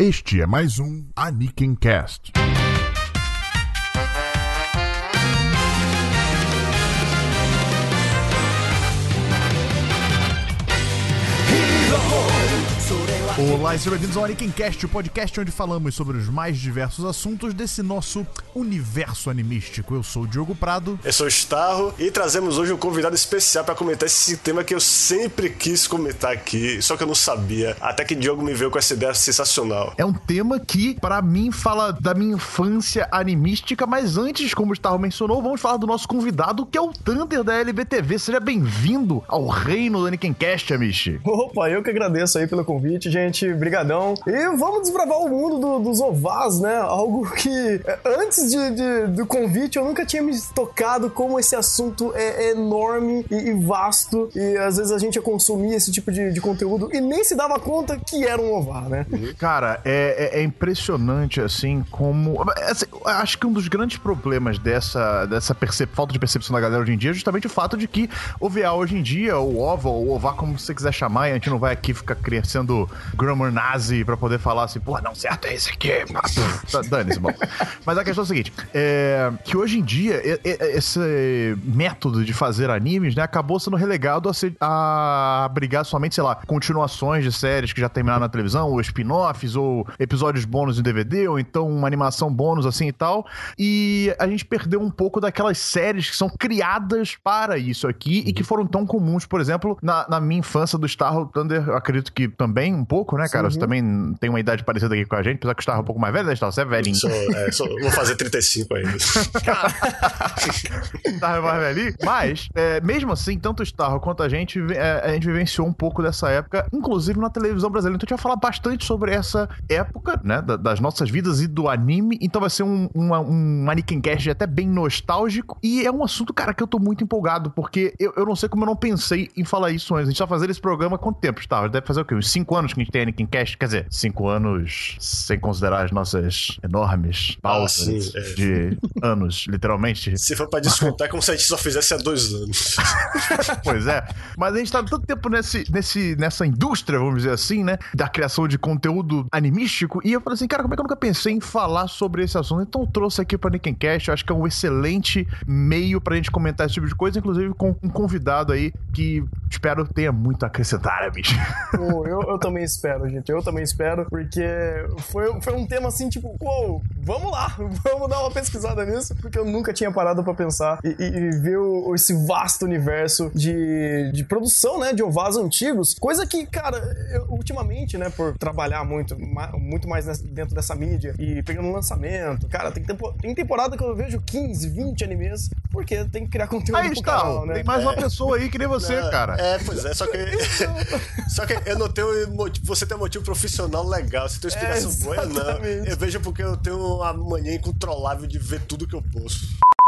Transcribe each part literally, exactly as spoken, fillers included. Este é mais um AnikenCast. Olá e sejam bem-vindos ao AnikenCast, o podcast onde falamos sobre os mais diversos assuntos desse nosso universo animístico. Eu sou o Diogo Prado. Eu sou o Estarro e trazemos hoje um convidado especial para comentar esse tema que eu sempre quis comentar aqui, só que eu não sabia, até que Diogo me veio com essa ideia sensacional. É um tema que, para mim, fala da minha infância animística, mas antes, como o Estarro mencionou, vamos falar do nosso convidado, que é o Thunder da L B T V. Seja bem-vindo ao reino do AnikenCast, Amish. Opa, eu que agradeço aí pelo convite, gente. Brigadão. E vamos desbravar o mundo do, dos ovás, né? Algo que antes de, de, do convite eu nunca tinha me tocado, como esse assunto é enorme e, e vasto, e às vezes a gente consumia esse tipo de, de conteúdo e nem se dava conta que era um ová, né? Cara, é, é, é impressionante, assim, como... Assim, acho que um dos grandes problemas dessa, dessa percep... falta de percepção da galera hoje em dia é justamente o fato de que O V A hoje em dia, ou ova, ou ová, como você quiser chamar, e a gente não vai aqui ficar crescendo grammar nazi pra poder falar assim, porra, não, certo é esse aqui. Dane-se, bom. Mas a questão é a seguinte, é que hoje em dia esse método de fazer animes, né, acabou sendo relegado a, ser, a abrigar somente, sei lá, continuações de séries que já terminaram na televisão, ou spin-offs, ou episódios bônus em D V D, ou então uma animação bônus assim e tal, e a gente perdeu um pouco daquelas séries que são criadas para isso aqui e que foram tão comuns, por exemplo, na, na minha infância do Star Wars. Thunder, eu acredito que também um pouco, né, cara? Sim. Você também tem uma idade parecida aqui com a gente, apesar que o Star é um pouco mais velho, né? Você é velhinho. Sou, é, sou, vou fazer trinta e cinco ainda. Star é mais velhinho. Mas, é, mesmo assim, tanto o Star quanto a gente, é, a gente vivenciou um pouco dessa época, inclusive na televisão brasileira. Então a gente vai falar bastante sobre essa época, né, da, das nossas vidas e do anime. Então vai ser um, uma, um AnikenCast até bem nostálgico. E é um assunto, cara, que eu tô muito empolgado, porque eu, eu não sei como eu não pensei em falar isso antes. A gente tá fazendo esse programa há quanto tempo, Star? Deve fazer o quê? Uns cinco anos que a gente tem AnikenCast, quer dizer, cinco anos sem considerar as nossas enormes pausas ah, sim, de é. anos, literalmente. Se for pra descontar, é como se a gente só fizesse há dois anos. Pois é. Mas a gente tá tanto tempo nesse, nesse, nessa indústria, vamos dizer assim, né, da criação de conteúdo animístico, e eu falei assim, cara, como é que eu nunca pensei em falar sobre esse assunto? Então eu trouxe aqui pra AnikenCast, eu acho que é um excelente meio pra gente comentar esse tipo de coisa, inclusive com um convidado aí que espero tenha muito a acrescentar, bicho. Pô, eu, eu também espero. Espero, gente. Eu também espero, porque foi, foi um tema assim, tipo, uou, vamos lá, vamos dar uma pesquisada nisso, porque eu nunca tinha parado pra pensar e, e, e ver o, esse vasto universo de, de produção, né, de ovás antigos, coisa que, cara, eu, ultimamente, né, por trabalhar muito, ma, muito mais nessa, dentro dessa mídia e pegando lançamento, cara, tem, tempo, tem temporada que eu vejo quinze, vinte animes, porque tem que criar conteúdo aí pro está, canal, né? Tem mais é. uma pessoa aí que nem você, é, cara. É, pois é, só que só que eu não tenho motivo. Você tem um motivo profissional legal, você tem uma inspiração é, boa, não. Eu vejo porque eu tenho uma mania incontrolável de ver tudo que eu posso.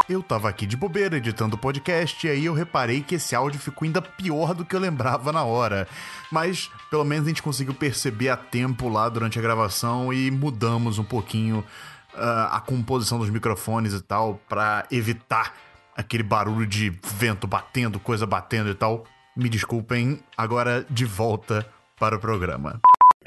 Eu tava aqui de bobeira editando o podcast e aí eu reparei que esse áudio ficou ainda pior do que eu lembrava na hora. Mas pelo menos a gente conseguiu perceber a tempo lá durante a gravação e mudamos um pouquinho uh, a composição dos microfones e tal pra evitar aquele barulho de vento batendo, coisa batendo e tal. Me desculpem, agora de volta para o programa.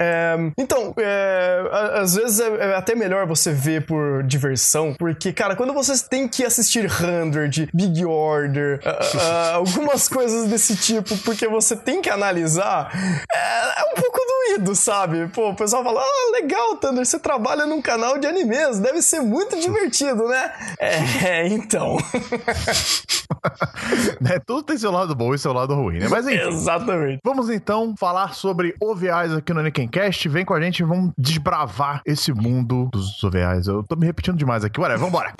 É, então, é, às vezes é, é até melhor você ver por diversão, porque, cara, quando vocês têm que assistir Hundred, Big Order, uh, uh, algumas coisas desse tipo, porque você tem que analisar, é, é um pouco doído, sabe? Pô, o pessoal fala, ah, legal, Thunder, você trabalha num canal de animes, deve ser muito divertido, né? É, então... Né? Tudo tem seu lado bom e seu lado ruim, né? Mas enfim. Exatamente. Vamos então falar sobre O V As aqui no AnikenCast. Vem com a gente, vamos desbravar esse mundo dos O V As. Eu tô me repetindo demais aqui. Bora, vambora.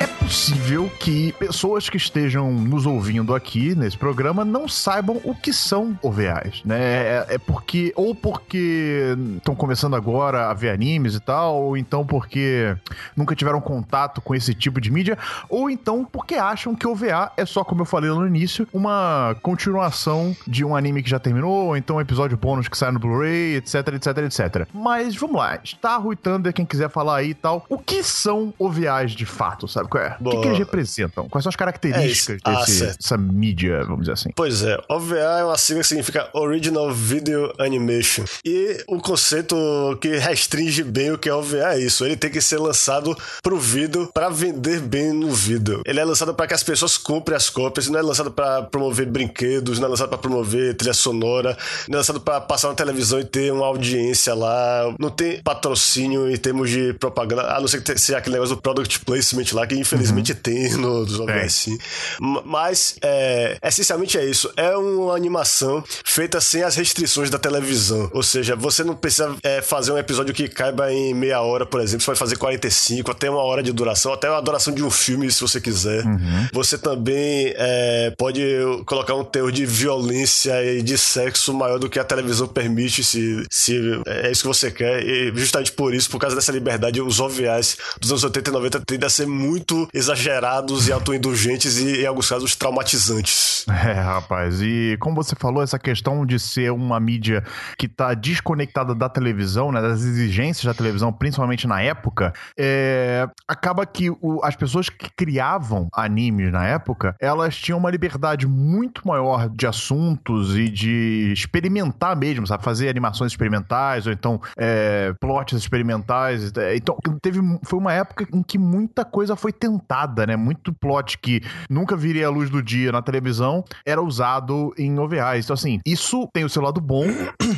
É possível que pessoas que estejam nos ouvindo aqui nesse programa não saibam o que são O V As, né? É porque, ou porque estão começando agora a ver animes e tal, ou então porque nunca tiveram contato com esse tipo de mídia, ou então porque acham que O V A é só, como eu falei no início, uma continuação de um anime que já terminou, ou então um episódio bônus que sai no Blu-ray, etc, etc, etcétera. Mas vamos lá, Starro e Thunder, quem quiser falar aí e tal, o que são O V As de fato, sabe qual é? O que, que eles representam? Quais são as características é desse, ah, dessa mídia, vamos dizer assim? Pois é, O V A é uma sigla que significa Original Video Animation. E o conceito que restringe bem o que é O V A é isso. Ele tem que ser lançado pro vídeo para vender bem no vídeo. Ele é lançado para que as pessoas comprem as cópias, não é lançado para promover brinquedos, não é lançado para promover trilha sonora, não é lançado para passar na televisão e ter uma audiência lá. Não tem patrocínio em termos de propaganda, a não ser que seja aquele negócio do product placement lá, que infelizmente uhum. tem nos O V As, sim. Mas, é, essencialmente é isso. É uma animação feita sem as restrições da televisão. Ou seja, você não precisa é, fazer um episódio que caiba em meia hora, por exemplo. Você pode fazer quarenta e cinco, até uma hora de duração, até a duração de um filme, se você quiser. Uhum. Você também é, pode colocar um teor de violência e de sexo maior do que a televisão permite, se, se é isso que você quer. E justamente por isso, por causa dessa liberdade, os O V As dos anos oitenta e noventa tendem a ser muito exagerados e autoindulgentes e, em alguns casos, traumatizantes. É, rapaz. E como você falou, essa questão de ser uma mídia que tá desconectada da televisão, né, das exigências da televisão, principalmente na época, é, acaba que o, as pessoas que criavam animes na época, elas tinham uma liberdade muito maior de assuntos e de experimentar mesmo, sabe? Fazer animações experimentais ou então é, plots experimentais. Então, teve, foi uma época em que muita coisa foi tentada, né? Muito plot que nunca viria à luz do dia na televisão era usado em O V As. Então, assim, isso tem o seu lado bom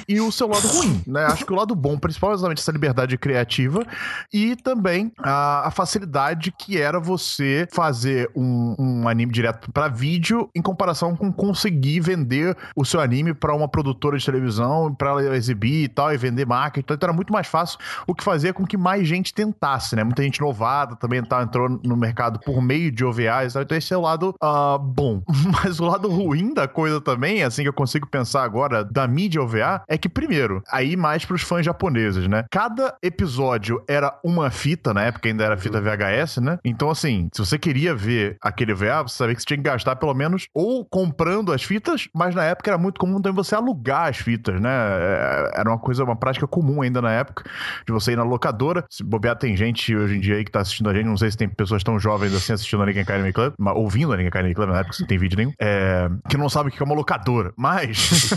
e o seu lado ruim, né? Acho que o lado bom, principalmente essa liberdade criativa e também a, a facilidade que era você fazer um, um anime direto pra vídeo em comparação com conseguir vender o seu anime pra uma produtora de televisão, pra ela exibir e tal, e vender marketing. Então, era muito mais fácil, o que fazia com que mais gente tentasse, né? Muita gente novata também tá, entrou no mercado por meio de O V As, tá? Então esse é o lado uh, bom. Mas o lado ruim da coisa também, assim que eu consigo pensar agora, da mídia O V A, é que, primeiro, aí mais pros fãs japoneses, né? Cada episódio era uma fita, na época ainda era fita V H S, né? Então, assim, se você queria ver aquele O V A, você sabia que você tinha que gastar pelo menos ou comprando as fitas, mas na época era muito comum também você alugar as fitas, né? Era uma coisa, uma prática comum ainda na época, de você ir na locadora. Se bobear, tem gente hoje em dia aí que tá assistindo a gente, não sei se tem pessoas tão jovens assim assistindo a Aniken Academy Club, ouvindo a Aniken Academy Club, na época não tem vídeo nenhum, é, que não sabe o que é uma locadora, mas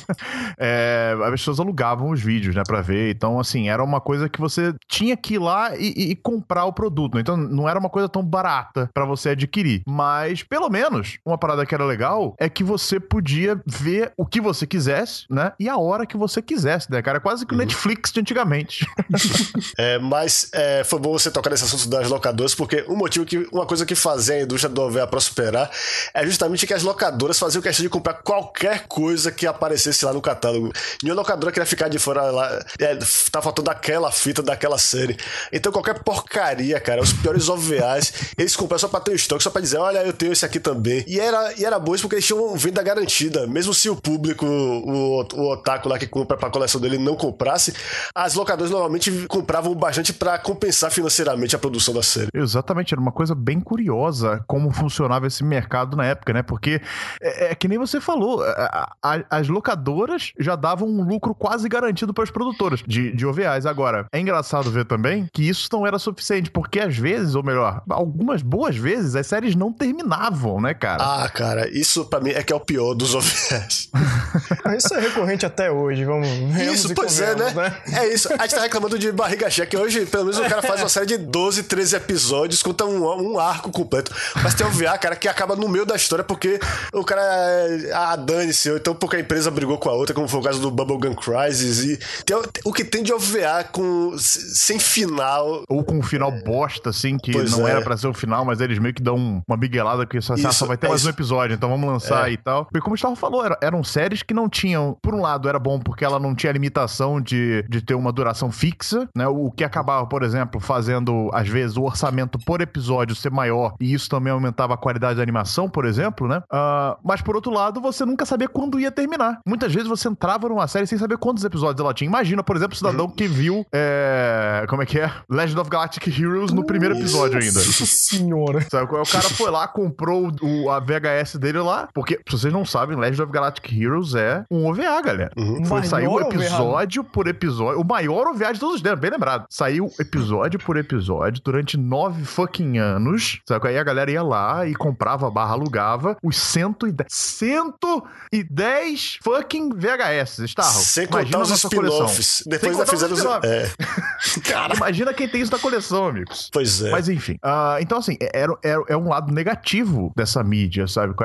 é, as pessoas alugavam os vídeos, né, pra ver. Então, assim, era uma coisa que você tinha que ir lá e, e, e comprar o produto, né? Então não era uma coisa tão barata pra você adquirir, mas pelo menos uma parada que era legal é que você podia ver o que você quisesse, né, e a hora que você quisesse, né, cara? Quase que o Netflix de antigamente. É, mas é, foi bom você tocar nesse assunto das locadoras, porque um motivo que, uma coisa que fazia a indústria do O V A prosperar é justamente que as locadoras faziam questão de comprar qualquer coisa que aparecesse lá no catálogo. Nenhuma locadora queria ficar de fora lá, é, tá faltando aquela fita daquela série. Então qualquer porcaria, cara, os piores O V As, eles compraram só pra ter o estoque, só pra dizer, olha, eu tenho esse aqui também. E era, e era bom isso porque eles tinham venda garantida, mesmo se o público, o, o otaku lá que compra pra coleção dele não comprasse, as locadoras normalmente compravam bastante pra compensar financeiramente a produção da série. Exatamente, era uma coisa bem curiosa como funcionava esse mercado na época, né? Porque é, é que nem você falou, a, a, as locadoras já davam um lucro quase garantido para as produtoras de, de O V As. Agora, é engraçado ver também que isso não era suficiente, porque às vezes, ou melhor, algumas boas vezes, as séries não terminavam, né, cara? Ah, cara, isso pra mim é que é o pior dos O V As. Isso é recorrente até hoje, vamos... Isso, pois é, né? né? É isso, a gente tá reclamando de barriga cheia, que hoje, pelo menos, o cara faz uma série de doze, treze episódios, conta um, um arco completo. Mas tem O V A, cara, que acaba no meio da história porque o cara, ah, dane-se, então porque a empresa brigou com a outra, como foi o caso do Bubblegum Crisis, e tem, o que tem de O V A com, sem final. Ou com um final bosta, assim, que pois não é. Era pra ser o final, mas eles meio que dão um, uma miguelada, porque só, isso, só vai ter é mais isso. um episódio, então vamos lançar é. e tal. Porque como o Estarro falou, eram, eram séries que não tinham, por um lado, era bom porque ela não tinha limitação de, de ter uma duração fixa, né, o que acabava, por exemplo, fazendo, às vezes, o orçamento por episódio ser maior, e isso também aumentava a qualidade da animação, por exemplo, né? Uh, mas, por outro lado, você nunca sabia quando ia terminar. Muitas vezes você entrava numa série sem saber quantos episódios ela tinha. Imagina, por exemplo, o cidadão que viu, é... como é que é? Legend of Galactic Heroes no primeiro episódio ainda. Nossa senhora! Sabe, o cara foi lá, comprou o, a V H S dele lá, porque, se vocês não sabem, Legend of Galactic Heroes é um O V A, galera. Uhum. Foi, saiu um episódio por episódio, o maior O V A de todos os tempos, bem lembrado. Saiu episódio por episódio durante nove fucking anos, Só que aí a galera ia lá e comprava a barra, alugava os cento e dez fucking V H S, Estarro. Sem contar os spin-offs. Depois ainda fizeram os... É. Cara. Imagina quem tem isso na coleção, amigos. Pois é. Mas enfim. Uh, então assim, é, é, é um lado negativo dessa mídia, sabe?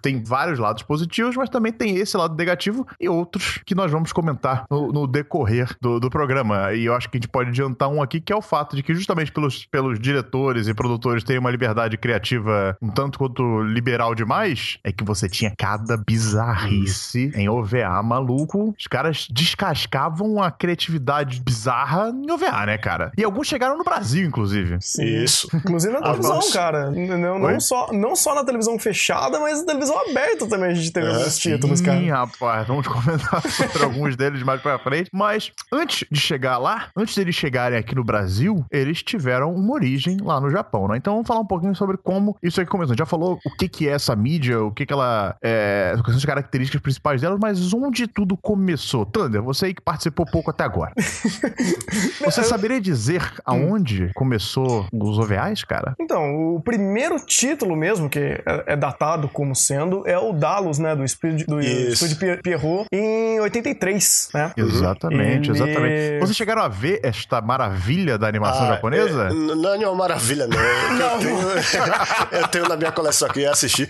Tem vários lados positivos, mas também tem esse lado negativo e outros que nós vamos comentar no, no decorrer do, do programa. E eu acho que a gente pode adiantar um aqui, que é o fato de que justamente pelos, pelos diretores e produtores terem uma liberdade criativa um tanto quanto liberal demais, é que você tinha cada bizarrice em O V A maluco. Os caras descascavam a criatividade bizarra em O V A, né, cara? E alguns chegaram no Brasil, inclusive. Isso. Inclusive na televisão, ah, cara. Não, não, só, não só na televisão fechada, mas na televisão aberta também a gente teve é, alguns títulos, sim, cara. Sim, rapaz. Vamos comentar sobre alguns deles mais pra frente. Mas antes de chegar lá, antes deles chegarem aqui no Brasil, eles tiveram uma origem lá no Japão, né? Então vamos falar um pouquinho sobre como isso aqui começou. Já falou o que, que é essa mídia, o que, que ela... É, quais são as características principais delas, mas onde tudo começou? Thunder, você aí que participou pouco até agora. Você saberia dizer aonde hum. começou os O V As, cara? Então, o primeiro título mesmo, que é, é datado como sendo, é o Dalos, né, do estúdio do Pierrot, em oitenta e três, né? Exatamente, Ele... exatamente. Vocês chegaram a ver esta maravilha da animação ah, japonesa? É, não, não é uma maravilha, não. não. Eu, tenho, eu tenho na minha coleção aqui, assisti.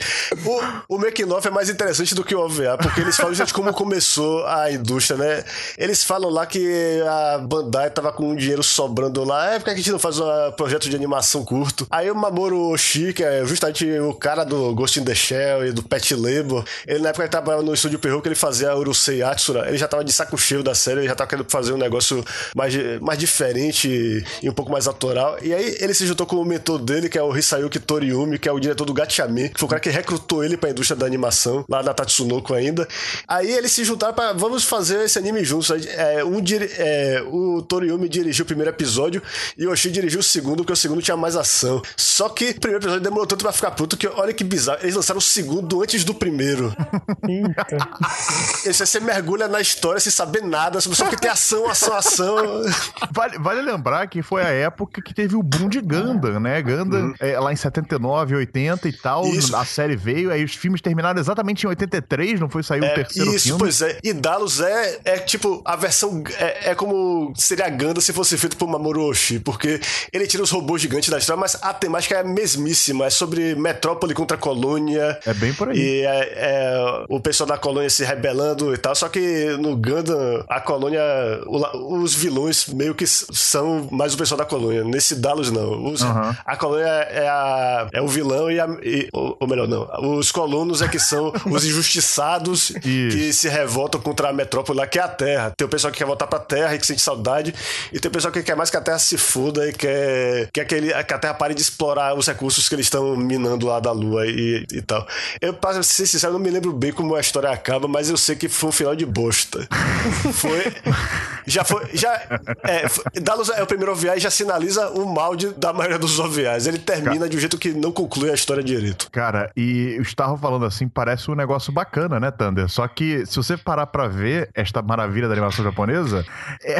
O, o making-off é mais interessante do que o O V A, porque eles falam de como começou a indústria, né? Eles falam lá que a Bandai tava com um dinheiro sobrando lá, é, por que a gente não faz um projeto de animação curto? Aí o Mamoru Oshii, que é justamente o cara do Ghost in the Shell e do Patlabor, ele na época ele trabalhava no estúdio Pierrot, que ele fazia Urusei Atsura, ele já tava de saco cheio da série, ele já tava querendo fazer um negócio mais, mais diferente e um pouco mais autoral, e aí ele se juntou com o mentor dele, que é o Hideaki Toriyumi, que é o diretor do Gatchame, que foi o cara que recrutou ele pra indústria da animação, lá na Tatsunoko ainda. Aí eles se juntaram pra, vamos fazer esse anime juntos. É, um, é, o Toriyumi dirigiu o primeiro episódio e o Oshii dirigiu o segundo, porque o segundo tinha mais ação. Só que o primeiro episódio demorou tanto pra ficar pronto que, olha que bizarro, eles lançaram o segundo antes do primeiro. Você mergulha na história sem saber nada, só que tem ação, ação, ação. Vale, vale lembrar que foi a época que teve o boom de Gundam, né? Gundam, uhum. é, lá em setenta e nove, oitenta e tal, isso. A série veio, aí os filmes terminaram exatamente em oitenta e três, não foi? Saiu é, o terceiro isso, filme. Isso, pois é. E Dalos é, é tipo, a versão é, é como seria a Gundam se fosse feito por Mamoru Oshii, porque ele tira os robôs gigantes da história, mas a temática é mesmíssima, é sobre metrópole contra colônia. É bem por aí. E é, é, o pessoal da colônia se rebelando e tal, só que no Gundam, a colônia, o, os vilões meio que são mais o pessoal da colônia. Nesse Dalos, não. Os, uhum. A colônia é, a, é o vilão e, a, e ou, ou melhor, não. Os colonos é que são os injustiçados que se revoltam contra a metrópole lá, que é a Terra. Tem o pessoal que quer voltar pra Terra e que sente saudade, e tem o pessoal que quer mais que a Terra se foda e quer, quer que, ele, que a Terra pare de explorar os recursos que eles estão minando lá da Lua e, e tal. Eu, pra ser sincero, não me lembro bem como a história acaba, mas eu sei que foi um final de bosta. Foi... Já foi... Já... É, foi, Dalos é o primeiro O V A e já sinaliza o mal de, da maioria dos O V As. Ele termina cara, de um jeito que não conclui a história direito. Cara, e o Starro falando assim, parece um negócio bacana, né, Thunder? Só que, se você parar pra ver esta maravilha da animação japonesa, é...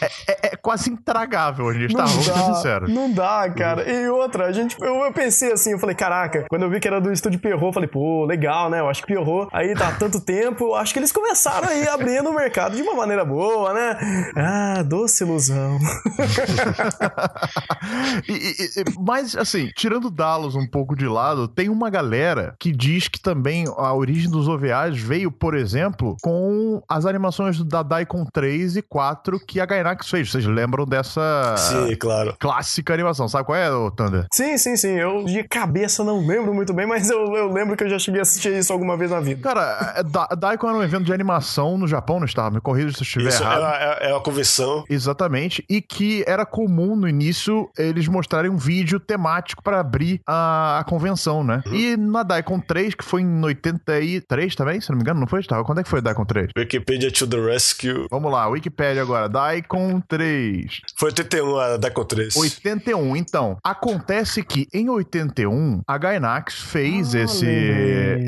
é, é, é quase intragável, a gente tá, vamos ser sinceros. Não dá, cara. E outra, a gente, eu, eu pensei assim, eu falei, caraca, quando eu vi que era do estúdio Pierrot, eu falei, pô, legal, né? Eu acho que Pierrot aí tá há tanto tempo, acho que eles começaram aí abrindo o mercado de uma maneira boa, né? Ah, doce ilusão. e, e, e, mas, assim, tirando Dalos um pouco de lado, tem uma galera que diz que também a origem dos O V As veio, por exemplo, com as animações da Daicon três e quatro que a Gainax fez. Vocês lembram dessa sim, claro. clássica animação? Sabe qual é, Thunder? Sim, sim, sim. Eu de cabeça não lembro muito bem, mas eu, eu lembro que eu já cheguei a assistir isso alguma vez na vida. Cara, da, Daicon era um evento de animação no Japão, não estava? Me corrija se eu estiver isso errado. É, é uma convenção. Exatamente. E que era comum no início eles mostrarem um vídeo temático para abrir a, a convenção, né? Uhum. E na Daicon três, que foi em oitenta e três também, se não me engano, não foi? Estava? Quando é que foi Daicon três? Wikipedia to the rescue. Vamos lá, Wikipedia agora. Daicon três. Foi oitenta e um a Daicon três. oitenta e um, então. Acontece que em oitenta e um, a Gainax fez oh, esse,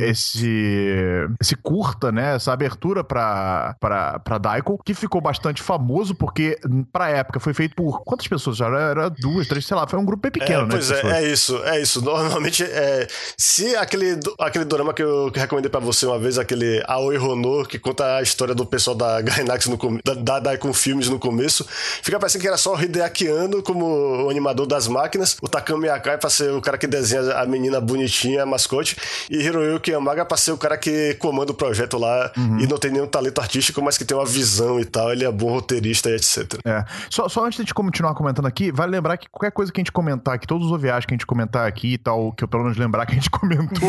esse esse curta, né? Essa abertura pra, pra, pra Daicon, que ficou bastante famoso, porque pra época foi feito por quantas pessoas? Já era duas, três, sei lá. lá, foi um grupo bem pequeno, é, né? Pois é, é isso, é isso. Normalmente, é, se aquele, aquele dorama que eu recomendei pra você uma vez, aquele Aoi Honor, que conta a história do pessoal da Gainax, no com, da, da Daicon Filmes no começo, fica parecendo que era só o Hideaki Anno como o animador das máquinas, o Takami Akai pra ser o cara que desenha a menina bonitinha, a mascote, e Hiroyuki Yamaga pra ser o cara que comanda o projeto lá, uhum. E não tem nenhum talento artístico, mas que tem uma visão e tal, ele é bom roteirista e etcétera. É. Só, só antes de continuar comentando aqui, vale lembrar que qualquer coisa que a gente comentar aqui, todos os O V As que a gente comentar aqui e tal, que eu pelo menos lembrar que a gente comentou,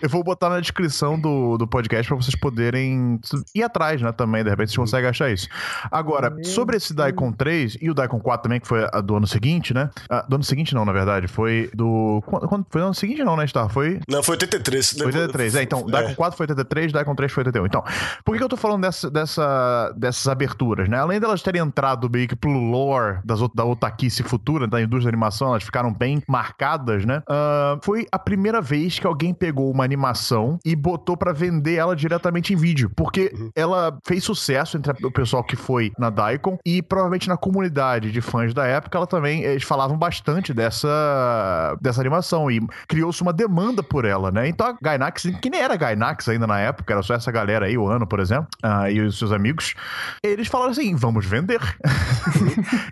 eu vou botar na descrição do, do podcast pra vocês poderem ir atrás, né, também, de repente vocês conseguem achar isso. Agora, sobre esse Daicon três e o Daicon quatro também, que foi a do ano seguinte, né? A, do ano seguinte não, na verdade, foi do... Quando, foi do ano seguinte não, né, Estar? Foi... Não, foi oitenta e três. Foi oitenta e três, é, então, Daicon é. quatro foi oitenta e três, Daicon três foi oitenta e um. Então, por que, que eu tô falando dessa, dessa, dessas aberturas, né? Além delas terem entrado meio que pro lore das, da otaquice futura, da indústria da animação, elas ficaram bem marcadas, né? Uh, foi a primeira vez que alguém pegou uma animação e botou pra vender ela diretamente em vídeo, porque uhum. ela fez sucesso entre o pessoal que foi na Daicon e provavelmente na comunidade de fãs da época, ela também, eles falavam bastante dessa, dessa animação e criou-se uma demanda por ela, né? Então a Gainax, que nem era Gainax ainda na época, era só essa galera aí, o Anno, por exemplo, uh, e os seus amigos, eles falaram assim, vamos vender.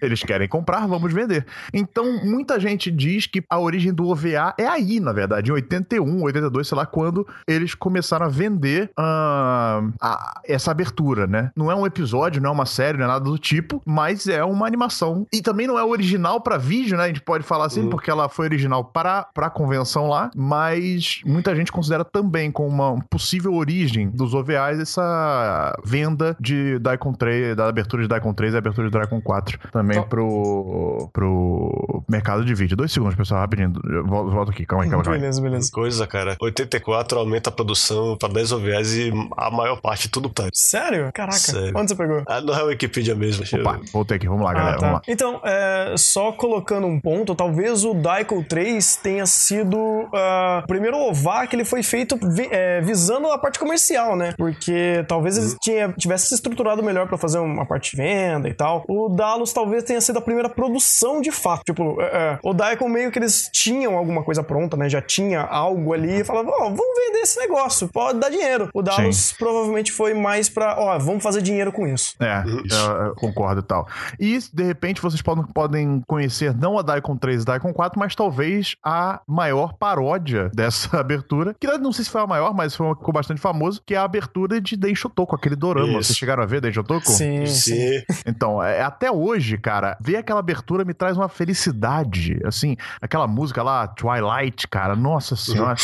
Eles querem comprar, vamos vender. Então, muita gente diz que a origem do O V A é aí, na verdade, em oitenta e um, oitenta e dois, sei lá, quando eles começaram a vender uh, a, essa abertura, né? Não é um episódio, não é uma série, não é nada do tipo, mas é uma animação. E também não é original pra vídeo, né? A gente pode falar assim, uhum. porque ela foi original para, pra convenção lá, mas muita gente considera também como uma possível origem dos O V As essa venda de Daicon três, da abertura de Daicon três e a abertura de Daicon quatro também então... pro, pro mercado de vídeo. Dois segundos, pessoal, rapidinho. Volto, volto aqui, calma aí, calma aí. Beleza, beleza. Coisa, cara. oitenta e quatro aumenta a produção pra dez O V As e a maior parte tudo tá. Sério? Caraca. Sério. Onde você pegou? Ah, não é a Wikipedia mesmo. Opa, eu... voltei aqui. Vamos lá, ah, galera. Tá. Vamos lá. Então, é, só colocando um ponto, talvez o Daicon três tenha sido uh, o primeiro O V A que ele foi feito vi, é, visando a parte comercial, né? Porque talvez uhum. ele tinha, tivesse se estruturado melhor pra fazer uma parte de venda e tal. O Dalos talvez tenha sido a primeira produção de fato. Tipo, é, é, o Daicon meio que eles tinham alguma coisa pronta, né? Já tinha algo ali e falavam, ó, oh, vamos vender esse negócio, pode dar dinheiro. O Dalos Sim. provavelmente foi mais pra, ó, oh, vamos fazer dinheiro com isso. É, eu, eu concordo e tal. E, de repente, vocês podem, podem conhecer não a Daicon três e Daicon quatro, mas talvez a maior paródia dessa abertura, que não sei se foi a maior, mas foi uma que ficou bastante famosa, que é a abertura de Daishotoku, aquele dorama. Isso. Vocês chegaram a ver Daishotoku? Sim. Sim. Então, é, até hoje, cara, ver aquela abertura me traz uma felicidade, assim, aquela música lá, Twilight, cara, nossa senhora.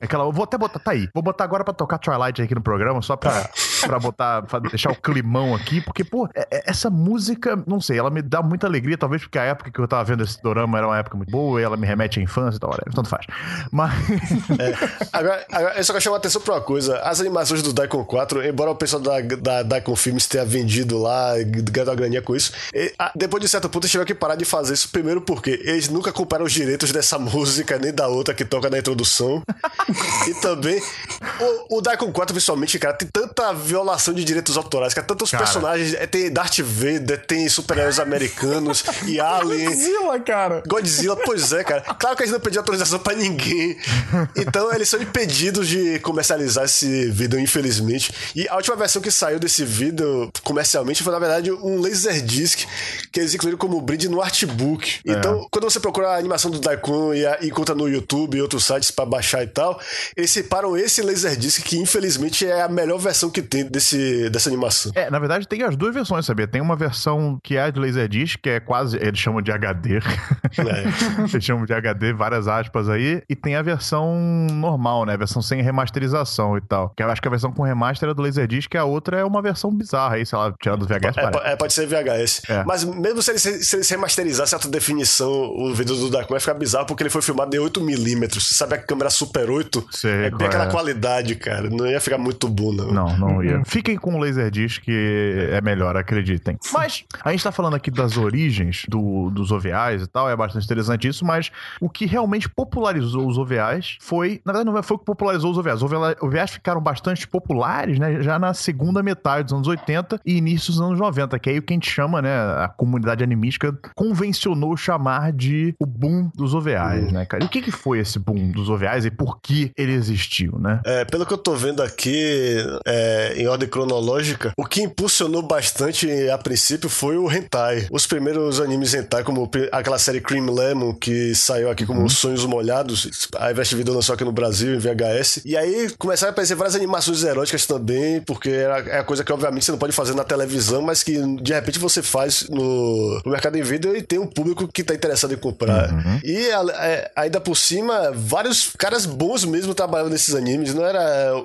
Aquela, eu vou até botar, tá aí, vou botar agora pra tocar Twilight aqui no programa, só pra, pra botar, pra deixar o climão aqui, porque, pô, essa música, não sei, ela me dá muita alegria, talvez porque a época que eu tava vendo esse dorama era uma época muito boa, e ela me remete à infância e tal, tanto faz. Mas... É, agora, agora, eu só quero chamar a atenção pra uma coisa, as animações do Daicon quatro, embora o pessoal da, da Daicon Filmes tenha vendido lá, ganhado a graninha com isso, e, a, depois de certo ponto eles tiveram que parar de fazer isso, primeiro porque eles nunca compraram os direitos dessa música, nem da outra que toca na introdução. E também, o, o Daicon quatro, principalmente, cara, tem tanta violação de direitos autorais, cara, tantos cara. personagens, é, tem Darth Vader, tem super-heróis americanos e Alien. Godzilla, cara. Godzilla, pois é, cara. Claro que eles não pediam autorização pra ninguém. Então, eles são impedidos de comercializar esse vídeo, infelizmente. E a última versão que saiu desse vídeo comercialmente foi, na verdade, um Laserdisc que eles incluíram como brinde no artbook. É. Então, quando você procura a animação do Daicon e, a, e encontra no YouTube e outros sites pra baixar e tal, eles separam esse Laserdisc que, infelizmente, é a melhor versão que tem desse, dessa animação. É, na verdade, tem as duas versões, sabia? Tem uma versão que é a de Laserdisc, que é quase... Eles chamam de H D. É. Eles chamam de H D, várias aspas aí. E tem a versão normal, né? A versão sem remasterização e tal. Que eu acho que a versão com remaster é do Laserdisc, e a outra é uma versão bizarra aí, sei lá, tirada do V H S. É, é, pode ser V H S. É. Mas mesmo se ele se, se, se remasterizar certa definição, o vídeo do Daicon vai ficar bizarro porque ele foi filmado em oito milímetros. Sabe a câmera Super oito? Sei, é bem aquela é. qualidade. qualidade, cara. Não ia ficar muito bom, não. Não, não ia. Fiquem com o Laserdisc, que é melhor, acreditem. Mas a gente tá falando aqui das origens do, dos O V As e tal, é bastante interessante isso, mas o que realmente popularizou os O V As foi... Na verdade, não foi o que popularizou os O V As. Os O V As ficaram bastante populares, né, já na segunda metade dos anos oitenta e início dos anos noventa, que é aí o que a gente chama, né, a comunidade animística convencionou chamar de o boom dos O V As, uhum. né, cara? E o que que foi esse boom dos O V As e por que ele existiu, né? É, pelo que eu tô vendo aqui, é, em ordem cronológica, o que impulsionou bastante a princípio foi o hentai. Os primeiros animes hentai, como aquela série Cream Lemon, que saiu aqui como uhum. Sonhos Molhados, a I V T V lançou aqui no Brasil, em V H S, e aí começaram a aparecer várias animações eróticas também, porque é a coisa que obviamente você não pode fazer na televisão, mas que de repente você faz no, no mercado em vídeo e tem um público que tá interessado em comprar. Uhum. E a, a, ainda por cima, vários caras bons mesmo trabalhavam nesses animes, não era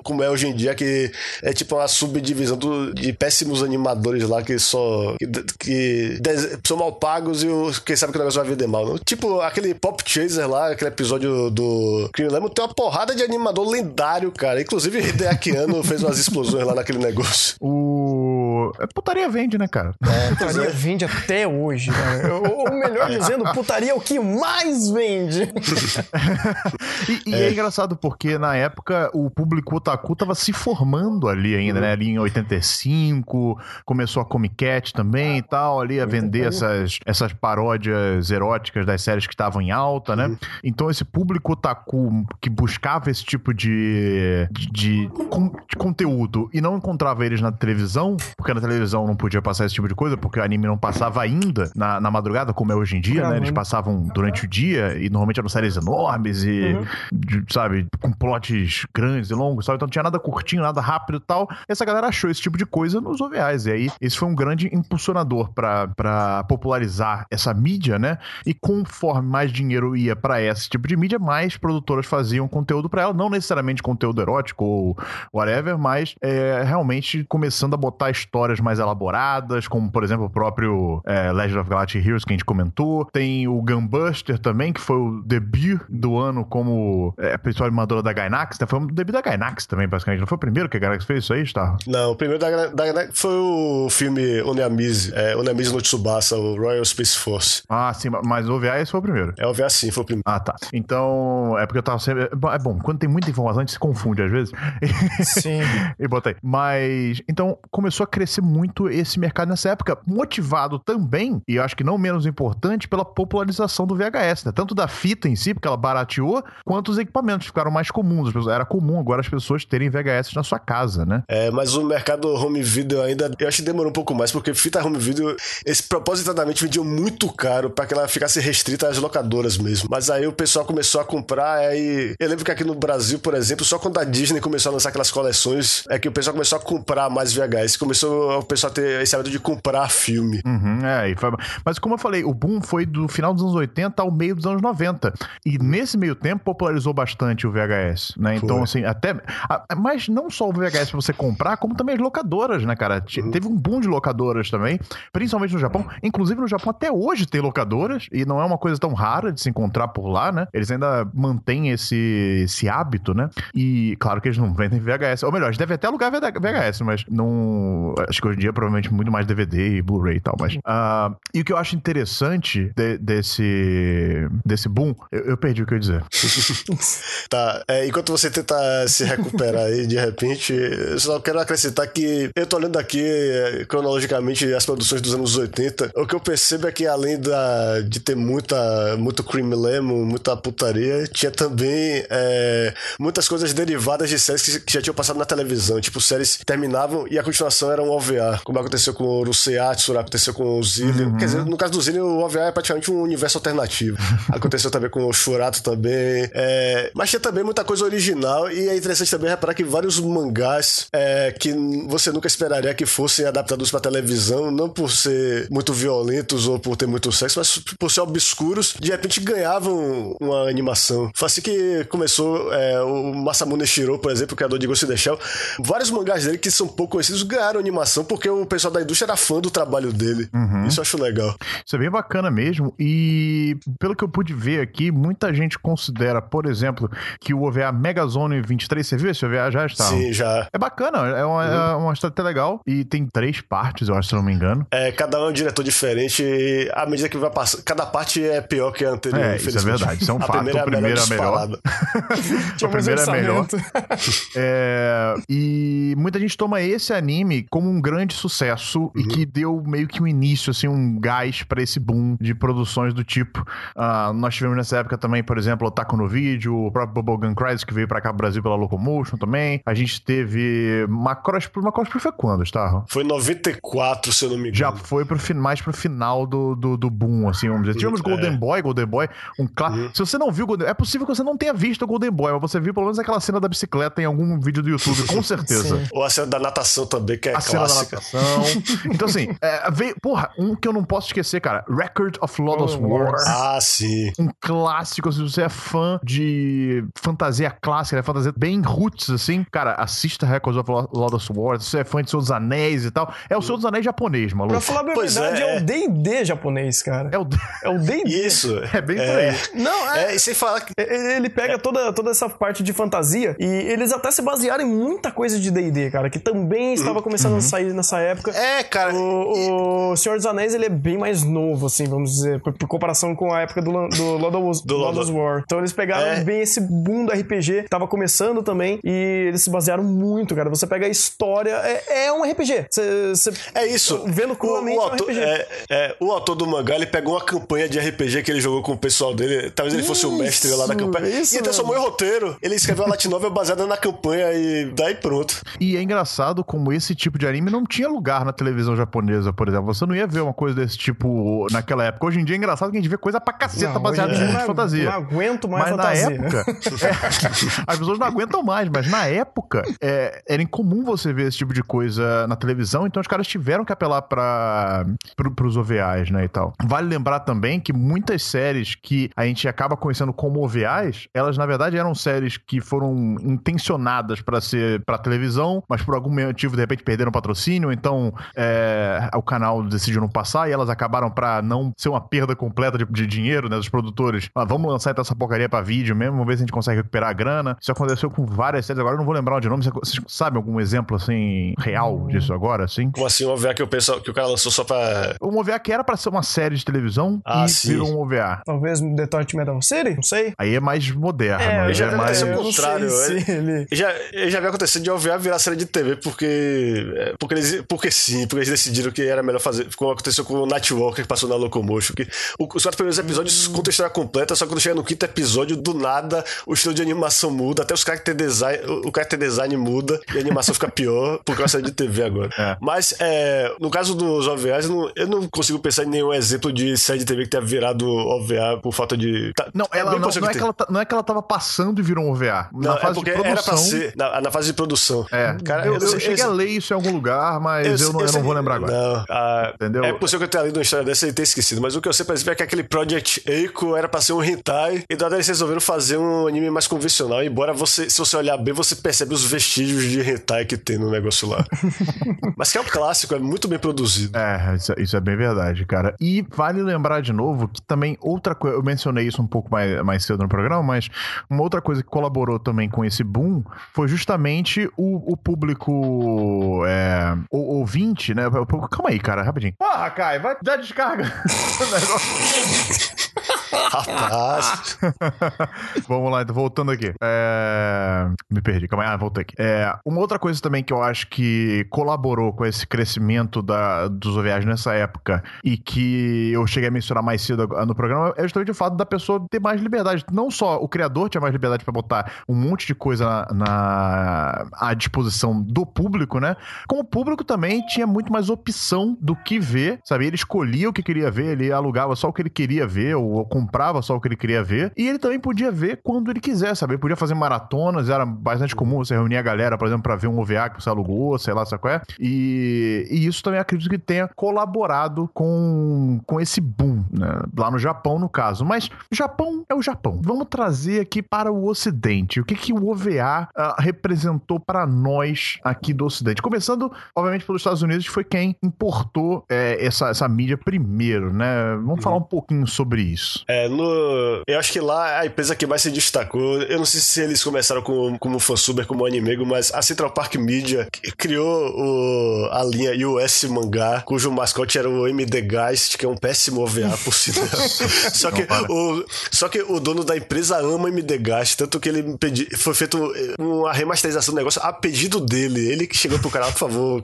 como é hoje em dia, que é tipo uma subdivisão do, de péssimos animadores lá que só que, que des, são mal pagos e os, quem sabe que o negócio vai vender mal, não? Tipo aquele Pop Chaser lá, aquele episódio do Cream Lemon, tem uma porrada de animador lendário, cara, inclusive Hideaki Anno fez umas explosões lá naquele negócio. O... Putaria vende, né, cara? É, putaria vende até hoje, né? Ou, ou melhor dizendo, putaria é o que mais vende. e e é. é engraçado porque na época o público otaku tava se formando ali ainda, uhum. né? Ali em oitenta e cinco, começou a Comic Cat também e tal, ali a vender essas, essas paródias eróticas das séries que estavam em alta, né? Uhum. Então esse público otaku que buscava esse tipo de, de, de, de conteúdo e não encontrava eles na televisão, porque na televisão não podia passar esse tipo de coisa, porque o anime não passava ainda na, na madrugada, como é hoje em dia, Realmente. né? Eles passavam durante o dia e normalmente eram séries enormes e, uhum. de, sabe, com plots grandes e longos, sabe? Então não tinha nada curtinho, nada rápido e tal. Essa galera achou esse tipo de coisa nos O V As. E aí, esse foi um grande impulsionador pra, pra popularizar essa mídia, né? E conforme mais dinheiro ia pra esse tipo de mídia, mais produtoras faziam conteúdo pra ela. Não necessariamente conteúdo erótico ou whatever, mas é, realmente começando a botar histórias mais elaboradas, como, por exemplo, o próprio é, Legend of Galactic Heroes, que a gente comentou. Tem o Gunbuster também, que foi o debut do ano como é, principal animadora da Gainax, né? Foi o debut da Gainax também, basicamente. Não foi o primeiro que a Gainax fez isso aí, Estarro? Não, o primeiro da, da Gainax foi o filme Oneamise, é, Oneamise no Tsubasa, o Royal Space Force. Ah, sim, mas o O V A esse foi o primeiro. É, o O V A sim, foi o primeiro. Ah, tá. Então, é porque eu tava sempre... É bom, quando tem muita informação, a gente se confunde às vezes. Sim. E botei. Mas, então, começou a crescer muito esse mercado nessa época, motivado também, e eu acho que não menos importante, pela popularização do V H S, né? Tanto da fita em si, porque ela barateou, quanto os equipamentos ficaram mais comuns. Era comum agora as pessoas terem V H S na sua casa, né? É, mas o mercado home video ainda, eu acho que demorou um pouco mais, porque fita home video, eles propositadamente vendiam muito caro pra que ela ficasse restrita às locadoras mesmo. Mas aí o pessoal começou a comprar, aí eu lembro que aqui no Brasil, por exemplo, só quando a Disney começou a lançar aquelas coleções, é que o pessoal começou a comprar mais V H S, começou o pessoal a ter esse hábito de comprar filme. Uhum, é, e foi... Mas como eu falei, o boom foi do final dos anos oitenta ao meio dos anos noventa. E nesse meio tempo popularizou bastante o V H S, né? Então, foi. assim, até... Mas não só o V H S pra você comprar, como também as locadoras, né, cara? Uhum. Teve um boom de locadoras também, principalmente no Japão. Inclusive no Japão até hoje tem locadoras, e não é uma coisa tão rara de se encontrar por lá, né? Eles ainda mantêm esse, esse hábito, né? E claro que eles não vendem V H S. Ou melhor, eles devem até alugar V H S, mas não... Acho que hoje em dia provavelmente muito mais D V D e Blu-ray e tal, mas... Uh, e o que eu acho interessante de, desse... desse boom... Eu, eu perdi o que eu ia dizer. Tá, é, enquanto você tenta se recuperar aí, de repente, eu só quero acrescentar que eu tô olhando aqui cronologicamente as produções dos anos oitenta. O que eu percebo é que além da, de ter muita, muito Cream Lemon, muita putaria, tinha também é, muitas coisas derivadas de séries que, que já tinham passado na televisão. Tipo, séries que terminavam e a continuação era um O V A, como aconteceu com o Ruseatsu, aconteceu com o Zillion. Uhum. Quer dizer, no caso do Zillion, o O V A é praticamente um universo alternativo. Aconteceu também com o Shurato também. É, mas tinha também muita coisa original, e é interessante também reparar que vários mangás é, que você nunca esperaria que fossem adaptados pra televisão, não por ser muito violentos ou por ter muito sexo, mas por ser obscuros, de repente ganhavam uma animação. Foi assim que começou é, o Masamune Shirou, por exemplo, o criador de Ghost in the Shell. Vários mangás dele que são pouco conhecidos ganharam animação animação porque o pessoal da indústria era fã do trabalho dele. Uhum. Isso eu acho legal. Isso é bem bacana mesmo. E pelo que eu pude ver aqui, muita gente considera, por exemplo, que o O V A Megazone vinte e três, você viu esse O V A já está? Sim, já. É bacana, é uma, uhum. é uma história até legal. E tem três partes, eu acho, se não me engano. É, cada um é um diretor diferente e à medida que vai passando, cada parte é pior que a anterior. É, isso é verdade, isso é um fato. A primeira, a primeira é melhor. A primeira é melhor. É, e muita gente toma esse anime como um grande sucesso, uhum. e que deu meio que um início, assim, um gás pra esse boom de produções do tipo. Uh, nós tivemos nessa época também, por exemplo, Otaku no Vídeo, o próprio Bubblegum Crisis, que veio pra cá pro Brasil pela Locomotion também. A gente teve Macross Plus. Macross Plus foi quando, Estarro? Foi em noventa e quatro, se eu não me engano. Já foi pro, mais pro final do, do, do boom, assim, vamos dizer. Tivemos é. Golden Boy, Golden Boy, um clássico. Uhum. Se você não viu Golden Boy, é possível que você não tenha visto o Golden Boy, mas você viu pelo menos aquela cena da bicicleta em algum vídeo do YouTube, com certeza. Sim. Ou a cena da natação também, que é a clássica. Cena da natação. Então, assim, é, veio, porra, um que eu não posso esquecer, cara, Record of Lodoss War. Ah, sim. Um clássico, se você é fã de fantasia clássica, né, fantasia bem roots, assim, cara, assista Record of Lodoss War, se você é fã de Senhor dos Anéis e tal, é o Senhor dos Anéis japonês, maluco. Pra falar a verdade, é. é o D e D japonês, cara. É o D e D. Isso. É bem por aí. É. Não, é... é e sem falar que... Ele pega é. toda, toda essa parte de fantasia e eles até se basearam em muita coisa de D e D, cara, que também estava começando uhum. a sair nessa época. É, cara. O, o Senhor dos Anéis, ele é bem mais novo, assim, vamos dizer, por, por comparação com a época do Lodoss Lodo... War. Então eles pegaram é. bem esse boom do R P G, tava começando também, e eles se basearam muito, cara. Você pega a história, é, é um R P G. Cê, cê, é isso. Vendo cruamente, o, o autor, é um R P G. É, é, o autor do mangá, ele pegou uma campanha de R P G que ele jogou com o pessoal dele, talvez ele fosse isso, o mestre lá da campanha, isso, e até somou o roteiro. Ele escreveu a light novel baseada na campanha e daí pronto. E é engraçado como esse tipo de anime não tinha lugar na televisão japonesa, por exemplo. Você não ia ver uma coisa desse tipo naquela época. Hoje em dia é engraçado que a gente vê coisa pra caceta não, baseada em é. fantasia. Não aguento mais mas fantasia. Mas na época... é, as pessoas não aguentam mais, mas na época é, era incomum você ver esse tipo de coisa na televisão, então os caras tiveram que apelar pra, pro, pros O V As, né, e tal. Vale lembrar também que muitas séries que a gente acaba conhecendo como O V As, elas na verdade eram séries que foram intencionadas pra ser pra televisão, mas por algum motivo de repente perderam patrocínio, então é, o canal decidiu não passar e elas acabaram pra não ser uma perda completa de, de dinheiro, né, dos produtores. Ah, vamos lançar então essa porcaria pra vídeo mesmo, vamos ver se a gente consegue recuperar a grana. Isso aconteceu com várias séries, agora eu não vou lembrar o de nome, vocês sabem algum exemplo assim, real disso agora, assim? Como assim, um O V A que eu penso, que o cara lançou só pra... Um O V A que era pra ser uma série de televisão ah, e sim. virou um O V A. Talvez um Detonator City, não sei. Aí é mais moderno. É, eu já é mais... o contrário. Sei, ele... Ele... Eu, já, eu já vi acontecer de O V A virar série de T V porque... Porque, eles... porque sim, porque eles decidiram que era melhor fazer. Como aconteceu com o Nightwalker que passou na Locomotion. Que... Os quatro primeiros episódios hum. contam a história completa, só que quando chega no quinto episódio, do nada, o estilo de animação muda, até os character design... o character design muda e a animação fica pior porque é uma série de T V agora. É. Mas, é... no caso dos O V As, eu não... eu não consigo pensar em nenhum exemplo de série de T V que tenha virado O V A por falta de... Tá... Não, ela, não, não, que não, é que ela, não é que ela tava passando e virou um O V A. Não, na fase é de produção... Era pra ser, na, na fase de produção. É. Cara, eu, eu, eu, eu cheguei eu, a ler isso em algum lugar, mas eu, eu, não, eu, eu não vou lembrar agora. Não, ah, entendeu? É possível que eu tenha lido uma história dessa e tenha esquecido, mas o que eu sei, por exemplo, é que aquele Project Eiko era pra ser um hentai, e do nada eles resolveram fazer um anime mais convencional, embora você, se você olhar bem, você percebe os vestígios de hentai que tem no negócio lá. Mas que é um clássico, é muito bem produzido. É, isso, isso é bem verdade, cara. E vale lembrar de novo que também outra coisa, eu mencionei isso um pouco mais, mais cedo no programa, mas uma outra coisa que colaborou também com esse boom foi justamente o, o público é, o, ouvinte, né? O público, calma aí, cara, rapidinho. Porra, Kai, vai dar descarga. Rapaz. Vamos lá, então, voltando aqui. É... Me perdi, calma aí. Ah, voltei aqui. É... Uma outra coisa também que eu acho que colaborou com esse crescimento da... dos O V As nessa época e que eu cheguei a mencionar mais cedo no programa é justamente o fato da pessoa ter mais liberdade. Não só o criador tinha mais liberdade pra botar um monte de coisa na... na... à disposição do público, né? Como o público também tinha muito mais opção do que ver, sabe? Ele escolhia o que queria ver, ele alugava só o que ele queria ver ou com comprava só o que ele queria ver, e ele também podia ver quando ele quiser, sabe? Ele podia fazer maratonas, era bastante comum você reunir a galera, por exemplo, pra ver um O V A que você alugou, sei lá, sabe qual é? E, e isso também acredito que tenha colaborado com, com esse boom, né? Lá no Japão, no caso. Mas Japão é o Japão. Vamos trazer aqui para o Ocidente. O que que o O V A uh, representou para nós aqui do Ocidente? Começando, obviamente, pelos Estados Unidos, que foi quem importou é, essa, essa mídia primeiro, né? Vamos uhum. falar um pouquinho sobre isso. É, no... Eu acho que lá a empresa que mais se destacou, eu não sei se eles começaram com, como fansuber, como animego, mas a Central Park Media criou o... a linha U S Mangá, cujo mascote era o M D Geist, que é um péssimo O V A, por sinal. Só, que o... Só que o dono da empresa ama M D Geist, tanto que ele pedi... foi feito uma remasterização do negócio a pedido dele. Ele que chegou pro canal, por favor,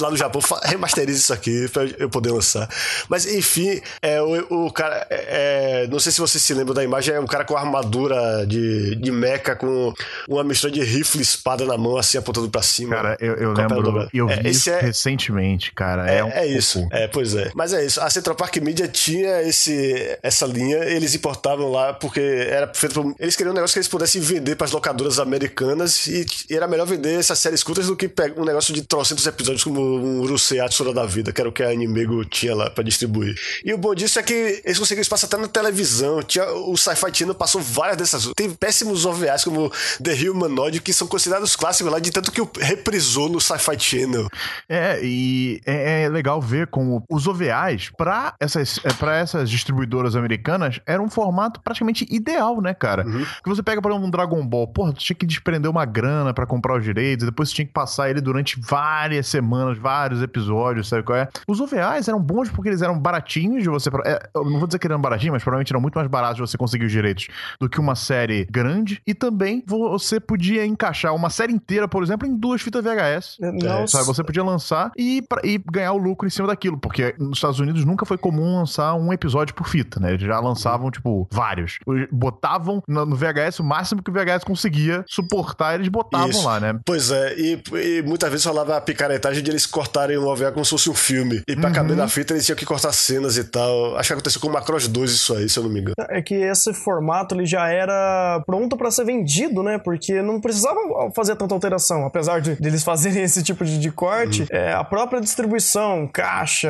lá no Japão, remasterize isso aqui pra eu poder lançar. Mas, enfim, é, o, o cara... É, não sei se vocês se lembram da imagem, é um cara com armadura de, de mecha, com uma mistura de rifle e espada na mão, assim, apontando pra cima. Cara, eu, eu lembro, eu vi é, isso é, recentemente, cara. É, é, um... é isso, é, pois é. Mas é isso, a Central Park Media tinha esse, essa linha, eles importavam lá porque era feito por... Eles queriam um negócio que eles pudessem vender pras locadoras americanas e, e era melhor vender essas séries curtas do que um negócio de trocentos episódios como um Urusei Atsura da vida, que era o que a Animego tinha lá pra distribuir. E o bom disso é que eles conseguiram espaço até na televisão. Tinha, o Sci-Fi Channel passou várias dessas. Tem péssimos O V As como The Humanoid, que são considerados clássicos lá, de tanto que reprisou no Sci-Fi Channel. É, e é, é legal ver como os O V As pra essas, pra essas distribuidoras americanas era um formato praticamente ideal, né, cara? Uhum. Que você pega, por exemplo, um Dragon Ball, porra, tu tinha que desprender uma grana pra comprar os direitos, depois tu tinha que passar ele durante várias semanas, vários episódios, sabe qual é? Os O V As eram bons porque eles eram baratinhos de você... É, eu não vou dizer que eram baratinhos, mas provavelmente eram muito mais baratos de você conseguir os direitos do que uma série grande, e também você podia encaixar uma série inteira, por exemplo, em duas fitas V H S. É, sabe? Você podia lançar e, pra, e ganhar o lucro em cima daquilo, porque nos Estados Unidos nunca foi comum lançar um episódio por fita, né? Eles já lançavam, tipo, vários. Botavam no V H S o máximo que o V H S conseguia suportar, eles botavam isso lá, né? Pois é, e, e muitas vezes falava a picaretagem de eles cortarem um O V A como se fosse um filme, e pra uhum. caber na fita eles tinham que cortar cenas e tal. Acho que aconteceu com o Macross dois isso aí, se eu não me engano. É que esse formato ele já era pronto pra ser vendido, né? Porque não precisava fazer tanta alteração, apesar de, de eles fazerem esse tipo de, de corte, uhum. é, a própria distribuição, caixa,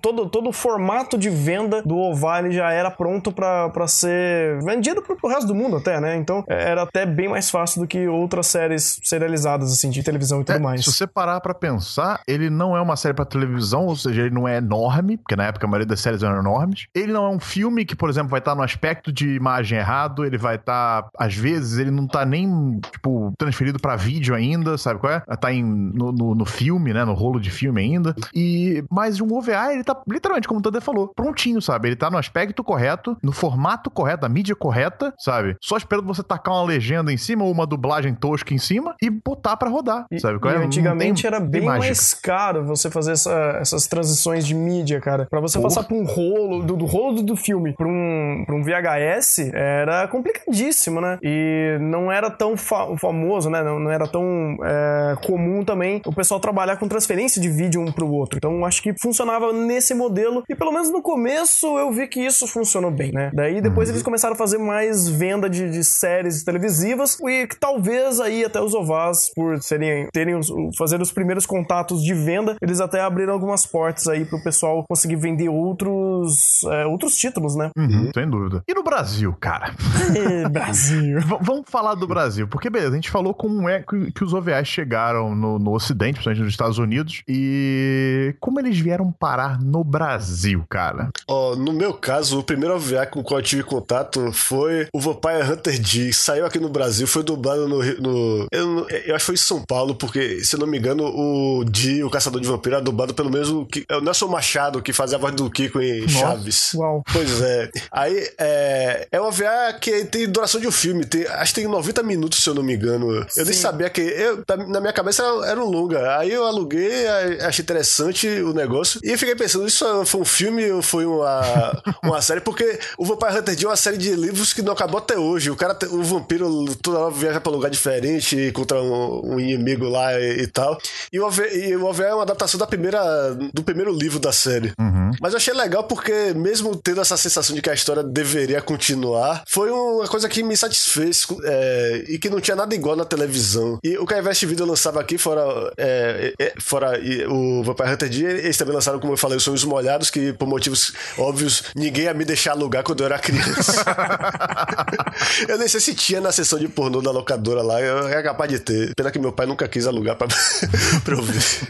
todo, todo o formato de venda do O V A ele já era pronto pra, pra ser vendido pro, pro resto do mundo até, né? Então é, era até bem mais fácil do que outras séries serializadas, assim, de televisão e tudo é, mais. Se você parar pra pensar, ele não é uma série pra televisão, ou seja, ele não é enorme, porque na época a maioria das séries eram enormes. Ele não é um filme que, por exemplo, vai estar no aspecto de imagem errado, ele vai estar, às vezes, ele não tá nem, tipo, transferido pra vídeo ainda, sabe qual é? Tá em, no, no, no filme, né? No rolo de filme ainda. E, mas um O V A, ele tá, literalmente, como o Thunder falou, prontinho, sabe? Ele tá no aspecto correto, no formato correto, na mídia correta, sabe? Só esperando você tacar uma legenda em cima ou uma dublagem tosca em cima e botar pra rodar, e, sabe qual é? Antigamente tem, era bem mais caro você fazer essa, essas transições de mídia, cara. Pra você Porra. passar pra um rolo, do, do rolo do filme, pra um, pra um V H S, era complicadíssimo, né? E não era tão fa- famoso, né? Não, não era tão é, comum também o pessoal trabalhar com transferência de vídeo um pro outro. Então, acho que funcionava nesse modelo. E pelo menos no começo eu vi que isso funcionou bem, né? Daí depois eles começaram a fazer mais venda de, de séries televisivas, e que talvez aí até os O V As, por serem, terem os, fazer os primeiros contatos de venda, eles até abriram algumas portas aí pro pessoal conseguir vender outros, é, outros títulos, né? Uhum, sem dúvida. E no Brasil? Brasil, cara. É, Brasil. V- vamos falar do Brasil, porque beleza, a gente falou como é que, que os O V As chegaram no, no Ocidente, principalmente nos Estados Unidos, e como eles vieram parar no Brasil, cara. Ó, oh, no meu caso, o primeiro O V A com o qual eu tive contato foi o Vampire Hunter D. Saiu aqui no Brasil, foi dublado no... no eu, eu acho que foi em São Paulo, porque, se eu não me engano, o D, o Caçador de Vampiro, era dublado pelo mesmo... É o Nelson Machado, que fazia a voz do Kiko em Nossa, Chaves. Uau. Pois é. Aí, é... É uma O V A que tem duração de um filme, tem, acho que tem noventa minutos, se eu não me engano. Sim. Eu nem sabia que... Eu, na minha cabeça era, era um longa. Aí eu aluguei, achei interessante o negócio. E eu fiquei pensando, isso foi um filme ou foi uma, uma série? Porque o Vampire Hunter D é uma série de livros que não acabou até hoje. O cara, o vampiro toda hora viaja pra um lugar diferente, contra um, um inimigo lá e, e tal. E o, OVA, e o O V A é uma adaptação da primeira, do primeiro livro da série. Uhum. Mas eu achei legal porque, mesmo tendo essa sensação de que a história deveria continuar, foi uma coisa que me satisfez é, e que não tinha nada igual na televisão. E o que a Invest Video lançava aqui, fora, é, é, fora e, o Vampire Hunter D, eles também lançaram, como eu falei, os Sonhos Molhados, que por motivos óbvios, ninguém ia me deixar alugar quando eu era criança. Eu nem sei se tinha na sessão de pornô da locadora lá, eu era capaz de ter. Pena que meu pai nunca quis alugar pra, pra eu ver.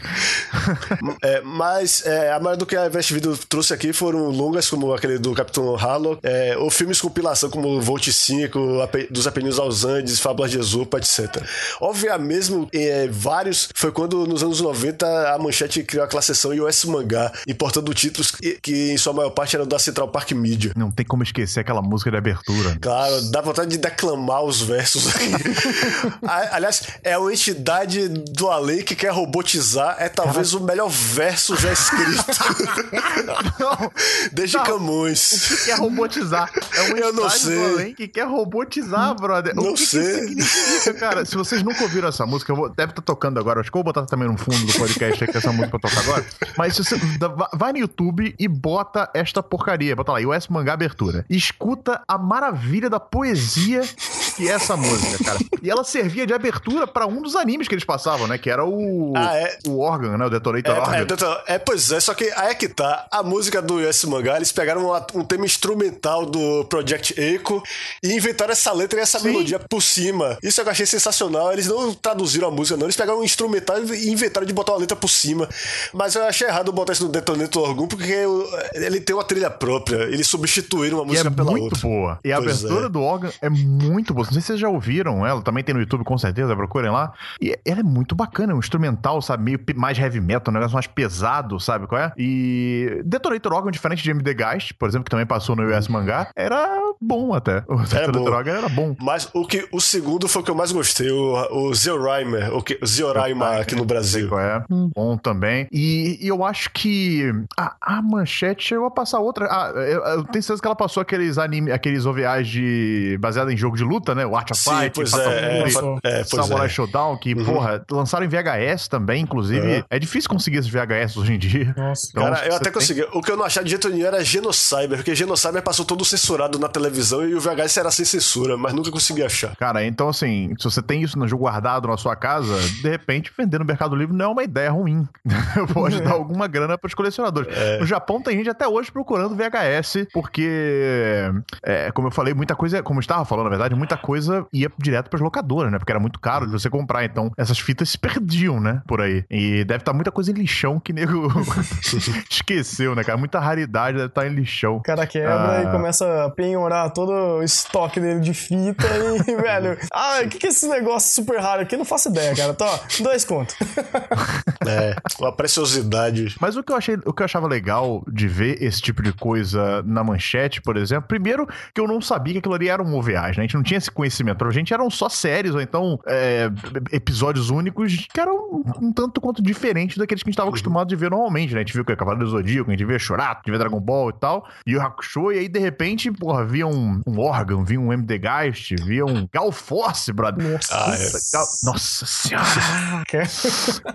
É, mas é, a maioria do que a Invest Video trouxe aqui foram longas, como aquele do Capitão Harlock, é, ou filmes compilação como Volt cinco, Ape, Dos Apeninos aos Andes, Fábulas de Esopo, etcétera. Óbvio mesmo, é, vários, foi quando nos anos noventa a Manchete criou aquela seção U S Mangá, importando títulos que, que em sua maior parte eram da Central Park Media. Não tem como esquecer aquela música de abertura. Claro, dá vontade de declamar os versos aqui. Aliás, é uma entidade do além que quer robotizar, é talvez Cara... o melhor verso já escrito. Não, desde não. Camões. O que quer robotizar? É uma Eu não sei. Do além que quer robotizar, brother. Não o que sei. Que significa, cara? Se vocês nunca ouviram essa música, eu vou, deve estar tocando agora. Acho que eu vou botar também no fundo do podcast que essa música toca agora. Mas se você vai no YouTube e bota esta porcaria, bota lá, U S Mangá Abertura. E escuta a maravilha da poesia que é essa música, cara. E ela servia de abertura pra um dos animes que eles passavam, né? Que era o ah, é. o Orgon, né? O Detonator é, Orgon. É, Detonator. é, pois é, só que aí é que tá. A música do U S Mangá, eles pegaram uma, um tema instrumental do Project Echo e inventaram essa letra e essa Sim. melodia por cima. Isso eu achei sensacional. Eles não traduziram a música, não. Eles pegaram um instrumental e inventaram de botar uma letra por cima. Mas eu achei errado botar isso no Detonator Orgon, porque eu, ele tem uma trilha própria. Eles substituíram uma música é pela outra. É muito boa. E a pois abertura é. do Orgon é muito boa. Não sei se vocês já ouviram ela. Também tem no YouTube, com certeza. Procurem lá. E ela é muito bacana. É um instrumental, sabe? Meio mais heavy metal, um negócio mais pesado, sabe qual é? E Detonator Orgon, diferente de M D Geist, por exemplo, que também passou no U S Mangá, era bom até. O Detonator Orgon era bom. Mas o, que, o segundo foi o que eu mais gostei. O, o Zeoraimer. O, o Zeoraimer aqui no Brasil. É. Hum. Bom também. E, e eu acho que a, a Manchete chegou a passar outra. Ah, eu, eu tenho certeza que ela passou aqueles anime, aqueles O V As de, baseado em jogo de luta, né? O Art of Fight, pois é, Patlabor, é, é, pois Samurai é. Showdown, que, uhum. porra, lançaram em V H S também, inclusive. É, é difícil conseguir esses V H S hoje em dia. Nossa. Então, cara, eu até tem... consegui. O que eu não achava de jeito nenhum era Genocyber, porque Genocyber passou todo censurado na televisão e o V H S era sem censura, mas nunca consegui achar. Cara, então assim, se você tem isso no jogo guardado na sua casa, de repente vender no Mercado Livre não é uma ideia ruim. Pode é. dar alguma grana pros colecionadores. É. No Japão tem gente até hoje procurando V H S, porque, é, como eu falei, muita coisa, como eu estava falando, na verdade, muita coisa ia direto pras locadoras, né? Porque era muito caro de você comprar, então essas fitas se perdiam, né? Por aí. E deve estar muita coisa em lixão que nego esqueceu, né, cara? Muita raridade deve estar em lixão. O cara quebra ah... e começa a penhorar todo o estoque dele de fita e, velho, ah, o que que é esse negócio super raro aqui? Não faço ideia, cara. Tô, dois contos. É, uma preciosidade. Mas o que eu achei, o que eu achava legal de ver esse tipo de coisa na Manchete, por exemplo, primeiro que eu não sabia que aquilo ali era um O V As, né? A gente não tinha esse conhecimento. Pra gente eram só séries, ou então é, episódios únicos que eram um, um tanto quanto diferentes daqueles que a gente tava acostumado de ver normalmente, né? A gente viu que é Cavaleiro do Zodíaco, a gente vê Churato, a gente vê Dragon Ball e tal, e o Hakusho, e aí de repente, porra, via um, um Orgon, via um M D Geist, via um Gal Force, brother. Nossa, ah, é. Gal... Nossa senhora!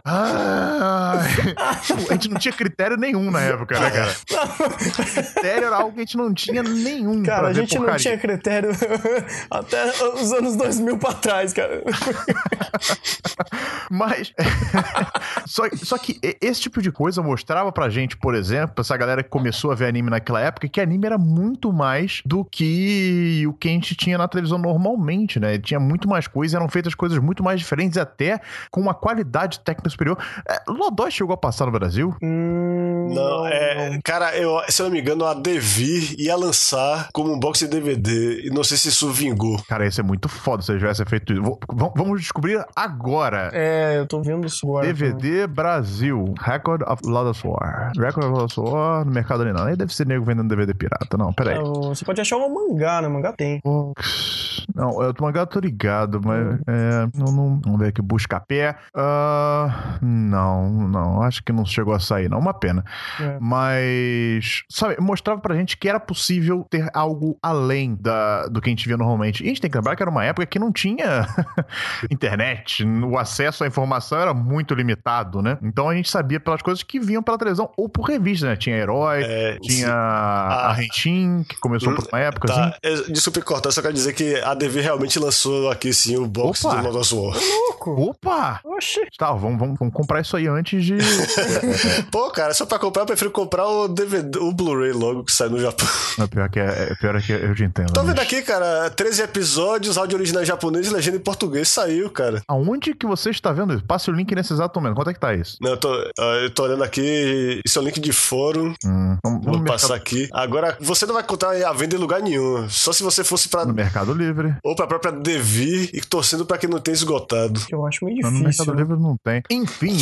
Ah, a gente não tinha critério nenhum na época, né, cara? Critério era algo que a gente não tinha nenhum. Cara, a gente não tinha critério até os anos dois mil pra trás, cara. Mas só, só que esse tipo de coisa mostrava pra gente, por exemplo, essa galera que começou a ver anime naquela época, que anime era muito mais do que o que a gente tinha na televisão normalmente, né? Tinha muito mais coisas, eram feitas coisas muito mais diferentes, até com uma qualidade técnica superior. É, Lodoss chegou a passar no Brasil? Hum, não, é... Cara, eu, se eu não me engano, a Devir ia lançar como um box de D V D, e não sei se isso vingou. Cara, isso é muito foda, se tivesse feito isso. Vamos descobrir agora. É, eu tô vendo isso agora. D V D também. Brasil, Record of Lodoss War. Record of Lodoss War no Mercado Livre. Aí deve ser nego vendendo D V D pirata. Não, peraí. Você pode achar um mangá, né? Mangá tem. Box... Não, eu do mangá tô ligado, mas é, não, não, vamos ver aqui, Busca-Pé. Uh, não, não, acho que não chegou a sair, não, uma pena. É. Mas, sabe, mostrava pra gente que era possível ter algo além da, do que a gente via normalmente. E a gente tem que lembrar que era uma época que não tinha internet, o acesso à informação era muito limitado, né? Então a gente sabia pelas coisas que vinham pela televisão ou por revista, né? Tinha Herói, é, tinha a, a Henshin, que começou por uma época, tá, assim. É, desculpa cortar, só quero dizer que a D V realmente lançou aqui, sim, o box Opa. do Lodoss War. Louco! Opa! Oxi! Tá, vamos, vamos, vamos comprar isso aí antes de... Pô, cara, só pra comprar, eu prefiro comprar o D V D, o Blu-ray logo que sai no Japão. Não, pior que é, pior é que eu te entendo. Tô vendo mas... aqui, cara, treze episódios, áudio original em japonês e legenda em português saiu, cara. Aonde que você está vendo isso? Passe o link nesse exato momento. Quanto é que tá isso? Não, eu tô, eu tô olhando aqui, isso é o link de fórum. Hum, vamos, vou vamos passar mercado... aqui. Agora, você não vai contar a venda em lugar nenhum, só se você fosse pra... No Mercado Livre. Ou pra própria D V e torcendo pra que não tenha esgotado. Eu acho meio difícil. No Mercado Livre não tem. Enfim.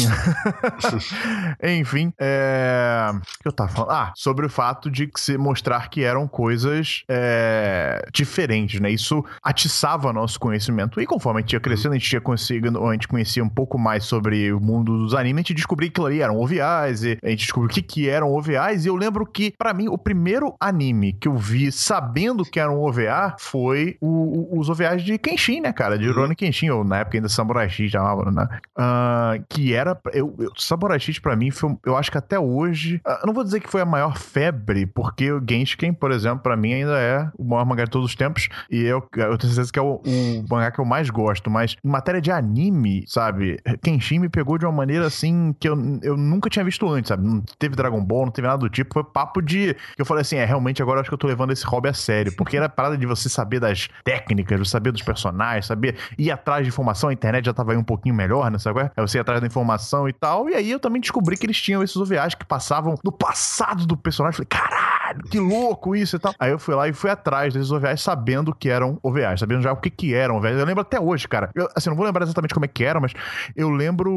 Enfim, é... o que eu tava falando? Ah, sobre o fato de que se mostrar que eram coisas é... diferentes, né? Isso atiçava nosso conhecimento. E conforme a gente ia crescendo, a gente ia conseguindo, a gente conhecia um pouco mais sobre o mundo dos animes, a gente descobriu que ali eram O V As, e a gente descobriu o que, que eram O V As, e eu lembro que, pra mim, o primeiro anime que eu vi sabendo que era um O V A foi o, o, os O V As de Kenshin, né, cara? De Rurouni Kenshin, ou na época ainda Samurai X chamava, né? Uh, que era... Eu, eu, Samurai X pra mim foi... Eu acho que até hoje... Uh, não vou dizer que foi a maior febre, porque o Genshin, por exemplo, pra mim ainda é o maior mangá de todos os tempos, e eu, eu tenho certeza que é o, o mangá que eu mais gosto, mas em matéria de anime, sabe? Kenshin me pegou de uma maneira, assim, que eu, eu nunca tinha visto antes, sabe? Não teve Dragon Ball, não teve nada do tipo, foi papo de... Eu falei assim, é, realmente agora eu acho que eu tô levando esse hobby a sério, porque era a parada de você saber das técnicas, você saber dos personagens, saber ir atrás de informação, a internet já tava aí um pouquinho melhor, né, sabe? É você ir atrás da informação e tal, e aí eu também descobri que eles tinham esses O V As que passavam no passado do personagem, falei, caralho, que louco isso e tal. Aí eu fui lá e fui atrás desses O V As sabendo que eram O V As, sabendo já o que que eram O V As. Eu lembro até hoje, cara, eu, assim, não vou lembrar exatamente como é que era, mas eu lembro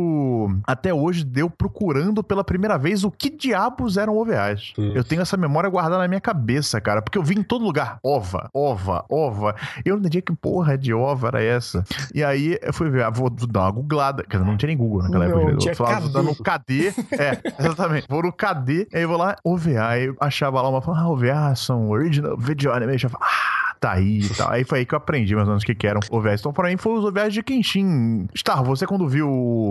até hoje de eu procurando pela primeira vez o que diabos eram O V As. Hum. Eu tenho essa memória guardada na minha cabeça, cara, porque eu vi em todo lugar, ova, ova, ova. Eu não entendi que porra de ova era essa. E aí eu fui ver, ah, vou dar uma googlada. Quer dizer, não tinha nem Google naquela época. Eu tinha falava, K D. No K D. É, exatamente. Vou no K D, aí eu vou lá, O V A. Aí eu achava lá uma, ah, O V A são original video animation. Ah! Tá aí e tal. Aí foi aí que eu aprendi, mais ou menos, o que, que eram O V As. Então, pra mim, foi os O V As de Kenshin. Estarro, você quando viu...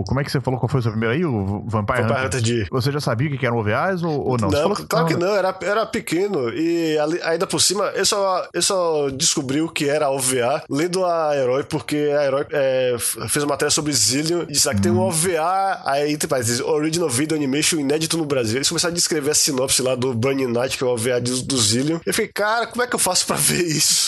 Como é que você falou qual foi o seu primeiro aí? O Vampire, Vampire Hunter D. Você já sabia o que, que eram O V As ou, ou não? Não, falou, claro que não. não. Era, era pequeno. E ali, ainda por cima, eu só, eu só descobri o que era O V A lendo a Herói, porque a Herói é, fez uma matéria sobre Zillion e disse que hum. tem um O V A, aí tem mais, Original Video Animation inédito no Brasil. Eles começaram a descrever a sinopse lá do Burning Night, que é o O V A do, do Zillion. Eu fiquei, cara, como é que eu faço pra ver isso?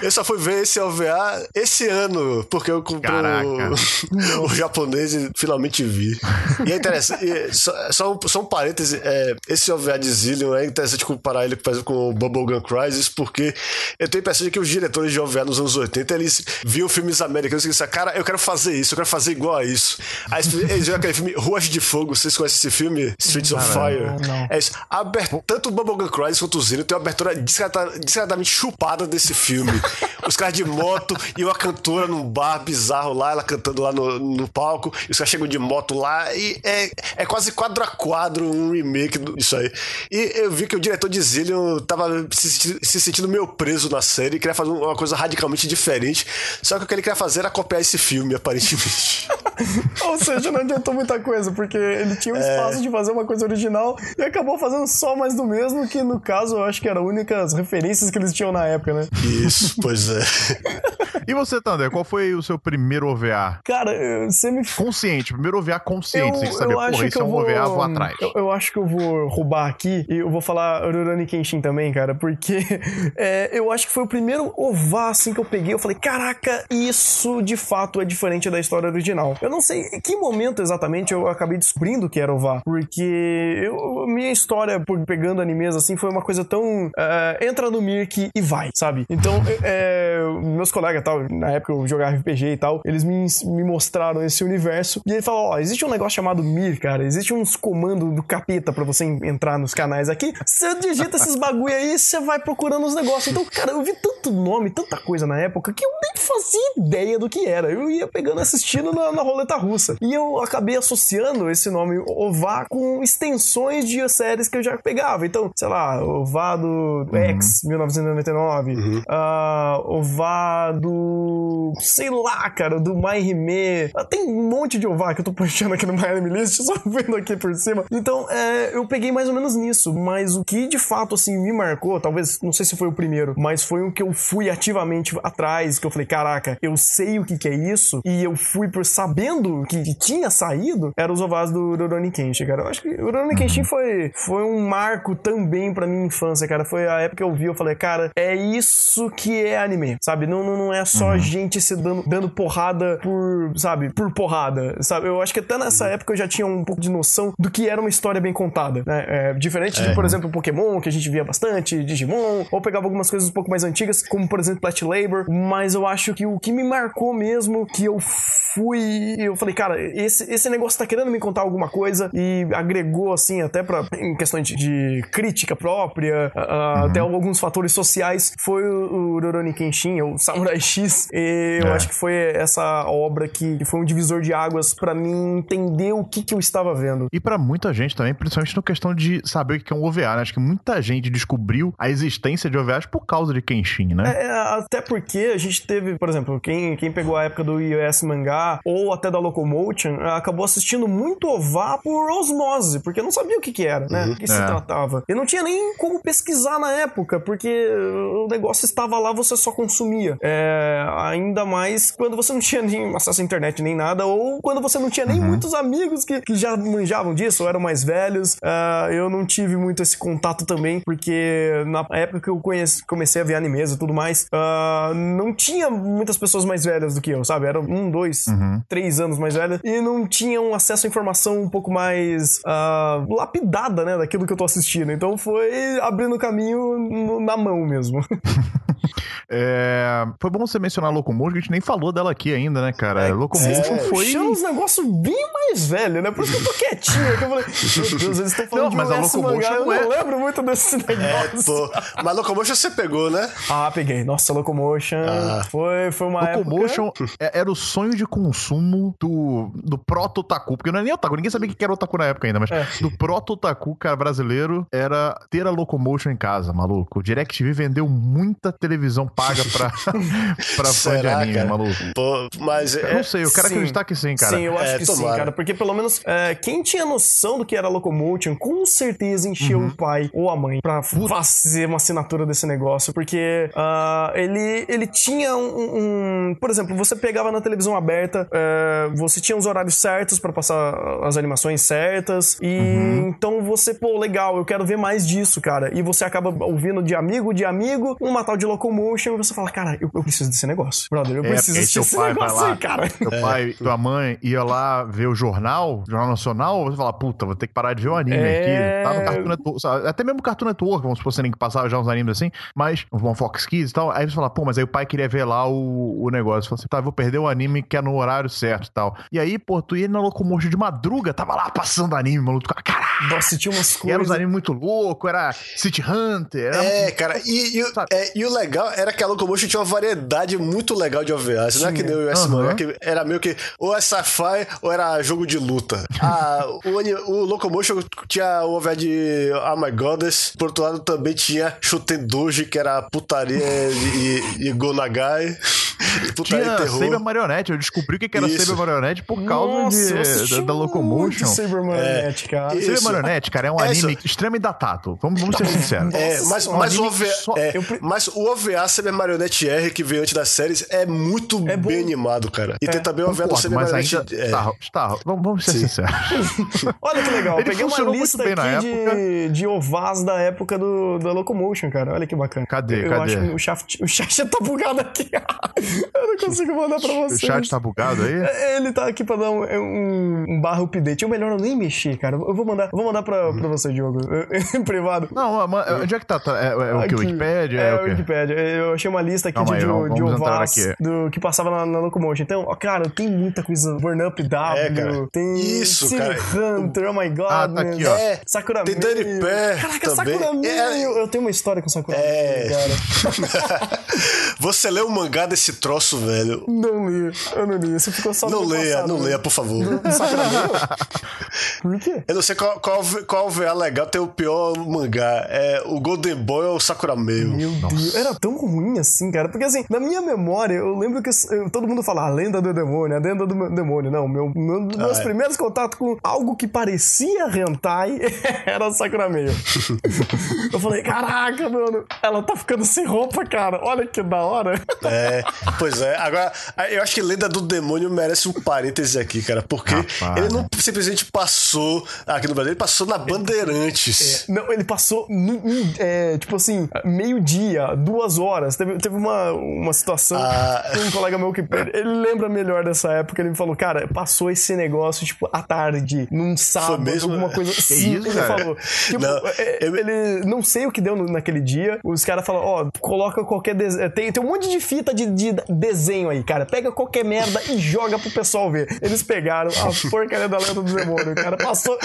Eu só fui ver esse O V A esse ano, porque eu comprei o, o japonês e finalmente vi. E é interessante, e só, só, um, só um parêntese, é, esse O V A de Zillion é interessante comparar ele, por exemplo, com o Bubblegum Crisis, porque eu tenho a impressão de que os diretores de O V A nos anos oitenta, eles viam filmes americanos e disseram, cara, eu quero fazer isso, eu quero fazer igual a isso. Aí eles viram aquele filme Ruas de Fogo, vocês conhecem esse filme? Streets of Fire. Não, não. É isso. Aberto, o... Tanto o Bubblegum Crisis quanto o Zillion tem uma abertura de descaradamente chupada desse filme. Os caras de moto e uma cantora num bar bizarro lá, ela cantando lá no, no palco, e os caras chegam de moto lá e é, é quase quadro a quadro um remake disso aí. E eu vi que o diretor de Zillion tava se, se sentindo meio preso na série e queria fazer uma coisa radicalmente diferente, só que o que ele queria fazer era copiar esse filme, aparentemente. Ou seja, não adiantou muita coisa, porque ele tinha o um espaço é... de fazer uma coisa original e acabou fazendo só mais do mesmo, que no caso eu acho que era a única as referências que eles tinham na época, né? Isso, pois é. E você, Thunder, qual foi o seu primeiro O V A? Cara, você me... Consciente, primeiro O V A consciente, você saber, porra, isso é um vou... O V A, vou atrás. Eu, eu acho que eu vou roubar aqui, e eu vou falar Rurouni Kenshin também, cara, porque é, eu acho que foi o primeiro O V A, assim, que eu peguei, eu falei, caraca, isso de fato é diferente da história original. Eu não sei em que momento exatamente eu acabei descobrindo que era O V A, porque eu, minha história por pegando animes, assim, foi uma coisa tão... Uh, entra no Mirk e vai, sabe? Então, é, meus colegas, tal, tal, na época eu jogava R P G e tal, eles me, me mostraram esse universo, e ele falou, ó, oh, existe um negócio chamado Mir, cara, existe uns comandos do capeta pra você entrar nos canais aqui, você digita esses bagulho aí, você vai procurando os negócios. Então, cara, eu vi tanto nome, tanta coisa na época, que eu nem fazia ideia do que era, eu ia pegando, assistindo na, na roleta russa, e eu acabei associando esse nome OVA com extensões de séries que eu já pegava, então, sei lá, OVA do X, uhum. mil novecentos e noventa e nove, uhum. uh, OVA do... sei lá, cara, do My Hime. Tem um monte de OVA que eu tô puxando aqui no My Anime List, só vendo aqui por cima. Então, é, eu peguei mais ou menos nisso, mas o que de fato, assim, me marcou, talvez, não sei se foi o primeiro, mas foi o que eu fui ativamente atrás, que eu falei, caraca, eu sei o que que é isso, e eu fui por sabendo que, que tinha saído, era os OVAs do Rurouni Kenshin, cara. Eu acho que o Rurouni Kenshin foi, foi um marco também pra minha infância, cara. Foi a época que eu vi, eu falei, cara, é isso que é anime, sabe? Não, não, não é só uhum. gente se dando, dando porrada por, sabe, por porrada, sabe? Eu acho que até nessa época eu já tinha um pouco de noção do que era uma história bem contada, né? É, diferente é. de, por exemplo, Pokémon, que a gente via bastante, Digimon, ou pegava algumas coisas um pouco mais antigas, como, por exemplo, Patlabor, mas eu acho que o que me marcou mesmo, que eu fui, eu falei, cara, esse, esse negócio tá querendo me contar alguma coisa, e agregou, assim, até pra, em questão de, de crítica própria, uh, uhum. até alguns fatores sociais, foi o, o Rurouni Kenshin, o Samurai X, e eu é. acho que foi essa obra que foi um divisor de águas pra mim entender o que que eu estava vendo. E pra muita gente também, principalmente na questão de saber o que é um O V A, né? Acho que muita gente descobriu a existência de O V As por causa de Kenshin, né? É, até porque a gente teve, por exemplo, quem, quem pegou a época do U S Mangá ou até da Locomotion, acabou assistindo muito O V A por osmose, porque não sabia o que que era, né? Uhum. O que é. se tratava. E não tinha nem como pesquisar na época, porque o negócio estava lá, você só consumia. É, ainda mais quando você não tinha nem acesso à internet, nem nada, ou quando você não tinha nem uhum. muitos amigos que, que já manjavam disso, ou eram mais velhos. Uh, eu não tive muito esse contato também, porque na época que eu conheci, comecei a ver animes e tudo mais, uh, não tinha muitas pessoas mais velhas do que eu, sabe? Eram um, dois, uhum. três anos mais velhas, e não tinham acesso à informação um pouco mais uh, lapidada, né? Daquilo que eu tô assistindo. Então foi abrindo caminho no, na mão mesmo. É, foi bom você mencionar a Locomotion, que a gente nem falou dela aqui ainda, né, cara? É, Locomotion é, foi... Puxando uns negócios bem mais velhos, né? Por isso que eu tô quietinho. Eu falei, meu Deus, eles estão falando não, de mas U S a Locomotion mangá, não é... Eu não lembro muito desse negócio. É, mas Locomotion você pegou, né? Ah, peguei. Nossa, Locomotion ah. foi, foi uma Locomotion época... É, era o sonho de consumo do, do proto-otaku, porque não é nem otaku, ninguém sabia o que era otaku na época ainda, mas é. do proto-otaku, cara, brasileiro, era ter a Locomotion em casa, maluco. O DirecTV vendeu muita televisão paga pra, pra fã de anime, cara? Maluco. Pô, mas eu é, não sei, eu quero sim. acreditar que sim, cara. Sim, eu acho é, que tomara. sim, cara, porque pelo menos é, quem tinha noção do que era Locomotion, com certeza encheu uhum. o pai ou a mãe pra fazer uma assinatura desse negócio, porque uh, ele, ele tinha um, um... Por exemplo, você pegava na televisão aberta, uh, você tinha os horários certos pra passar as animações certas, e uhum. então você, pô, legal, eu quero ver mais disso, cara. E você acaba ouvindo de amigo, de amigo, uma tal de Locomotion, e você fala, cara, eu, eu preciso desse negócio. Brother, eu é, preciso assistir esse negócio lá, aí, cara. Teu é. pai, tua mãe ia lá ver o jornal, Jornal Nacional, você fala, puta, vou ter que parar de ver o anime é... aqui. Tá no Cartoon Network, até mesmo Cartoon Network, vamos supor, que passava já uns animes assim, mas um Fox Kids e tal, aí você fala, pô, mas aí o pai queria ver lá o, o negócio. Você fala assim, tá, eu vou perder o anime que é no horário certo e tal. E aí, pô, tu ia na Locomotion de madruga, tava lá passando anime, maluco, caralho. Nossa, tinha umas coisas. Era uns animes muito loucos, era City Hunter. Era é, muito... cara, e, e, o, é, e o legal era que a Locomotion tinha uma variedade muito legal de O V A. Não é que nem o U S Mangá, que era meio que ou é sci-fi ou era jogo de luta. A, o, o Locomotion tinha o O V A de Oh My Goddess, por outro lado também tinha Shuten Doji, que era putaria e, e Gonagai. Tinha Saber Marionette, eu descobri o que era Saber Marionette por causa Nossa, de, da, da Locomotion. Saber Marionette, é, cara. Saber Marionete, cara, é um anime Isso. extremo e datado. Vamos, vamos ser sinceros. É, mas, um mas, o OVA, só... é, mas o O V A Saber Marionette R, que veio antes das séries, é muito é bem animado, cara. E é. tem também o O V A do Saber Marionette. Ainda... É. Tá, tá, vamos, vamos ser Sim. sinceros. Olha que legal, peguei uma lista aqui de, de O V As da época do, da Locomotion, cara. Olha que bacana. Cadê? Eu cadê? Acho que o Chacha tá bugado aqui. Eu não consigo mandar pra vocês. O chat tá bugado aí? Ele tá aqui pra dar um, um, um barra update. Ou melhor, eu nem mexi, cara. Eu vou mandar, vou mandar pra, pra você, Diogo, em privado. Não, onde é que tá? É, é o que? O Wikipedia? É, é o quê? Wikipedia. Eu achei uma lista aqui. Calma de, aí, de ovas do que passava na, na Locomotion. Então, ó, cara, tem muita coisa. Burn Up W, é, cara. Tem Isso, City cara. Hunter, oh my god. Ah, tá aqui, ó. É, Sakura tem Dani Pé. Caraca, também. Sakura Mio. É. Eu, eu tenho uma história com Sakura é. Mio, cara. Você leu o mangá desse troço, velho? Não li. Eu não li. Você ficou só Não leia, passado, não né? leia, por favor. Não, Sakura Mio? Por quê? Eu não sei qual, qual, qual V A legal tem o pior mangá. É o Golden Boy ou o Sakura Mio? Meu Nossa. Deus. Era tão ruim assim, cara. Porque assim, na minha memória, eu lembro que eu, todo mundo fala a lenda do demônio, a lenda do demônio. Não, meu, meu, ah, meus é. primeiros contatos com algo que parecia hentai era Sakura Mio. Eu falei, caraca, mano, ela tá ficando sem roupa, cara. Olha que da hora. É, pois é. Agora, eu acho que lenda do demônio merece um parêntese aqui, cara. Porque Rapaz, ele não simplesmente passou aqui no Brasil, ele passou na Bandeirantes. É, não, ele passou no, no, é, tipo assim, meio-dia, duas horas. Teve, teve uma, uma situação ah. um colega meu que ele lembra melhor dessa época, ele me falou, cara, passou esse negócio, tipo, à tarde, num sábado, mesmo, alguma coisa assim. Ele falou. Tipo, não, eu... ele não sei o que deu naquele dia. Os caras falam, ó, oh, coloca qualquer desenho. Tem, tem um monte de fita de, de desenho aí, cara. Pega qualquer merda e joga pro pessoal ver. Eles pegaram a porcaria da lenda do demônio, cara. Passou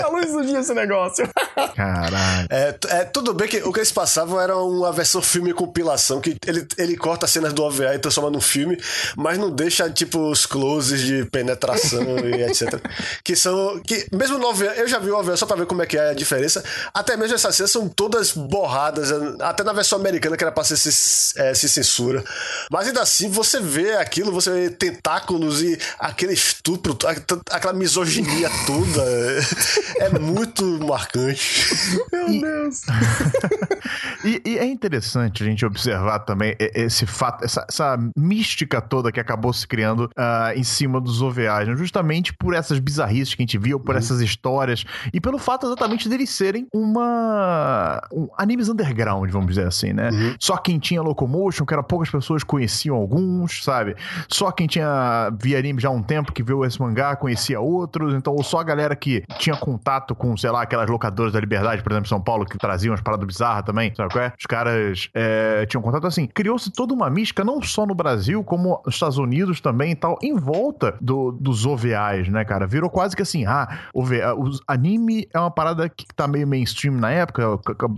na luz do dia esse negócio. Caralho. É, é, tudo bem que o que eles passavam era uma versão filme compilação, que ele, ele corta cenas do O V A e transforma num filme, mas não deixa, tipo, os closes de penetração e etcétera. Que são... Que, mesmo no O V A, eu já vi o O V A só pra ver como é que é a diferença. Até mesmo essas cenas são todas borradas, até na versão americana que era pra ser se, é, se censura. Mas ainda assim, você vê aquilo, você vê tentáculos e aquele estupro, aquela misoginia toda. É muito marcante. Meu e, Deus. e, e é interessante a gente observar também esse fato, essa, essa mística toda que acabou se criando uh, em cima dos O V As, né? Justamente por essas bizarrices que a gente viu, por uhum. essas histórias, e pelo fato exatamente deles serem uma... Um, animes underground, vamos dizer assim, né? Uhum. Só quem tinha Locomotion, que era poucas pessoas, conheciam alguns, sabe? Só quem tinha... via anime já há um tempo, que viu esse mangá, conhecia outros, então, ou só a galera que tinha contato com, sei lá, aquelas locadoras da Liberdade, por exemplo, em São Paulo, que traziam umas paradas bizarras também, sabe qual é? Os caras é, tinham contato, assim, criou-se toda uma mística, não só no Brasil, como nos Estados Unidos também e tal, em volta do, dos O V As, né, cara? Virou quase que assim, ah, O V A, os anime é uma parada que tá meio mainstream na época,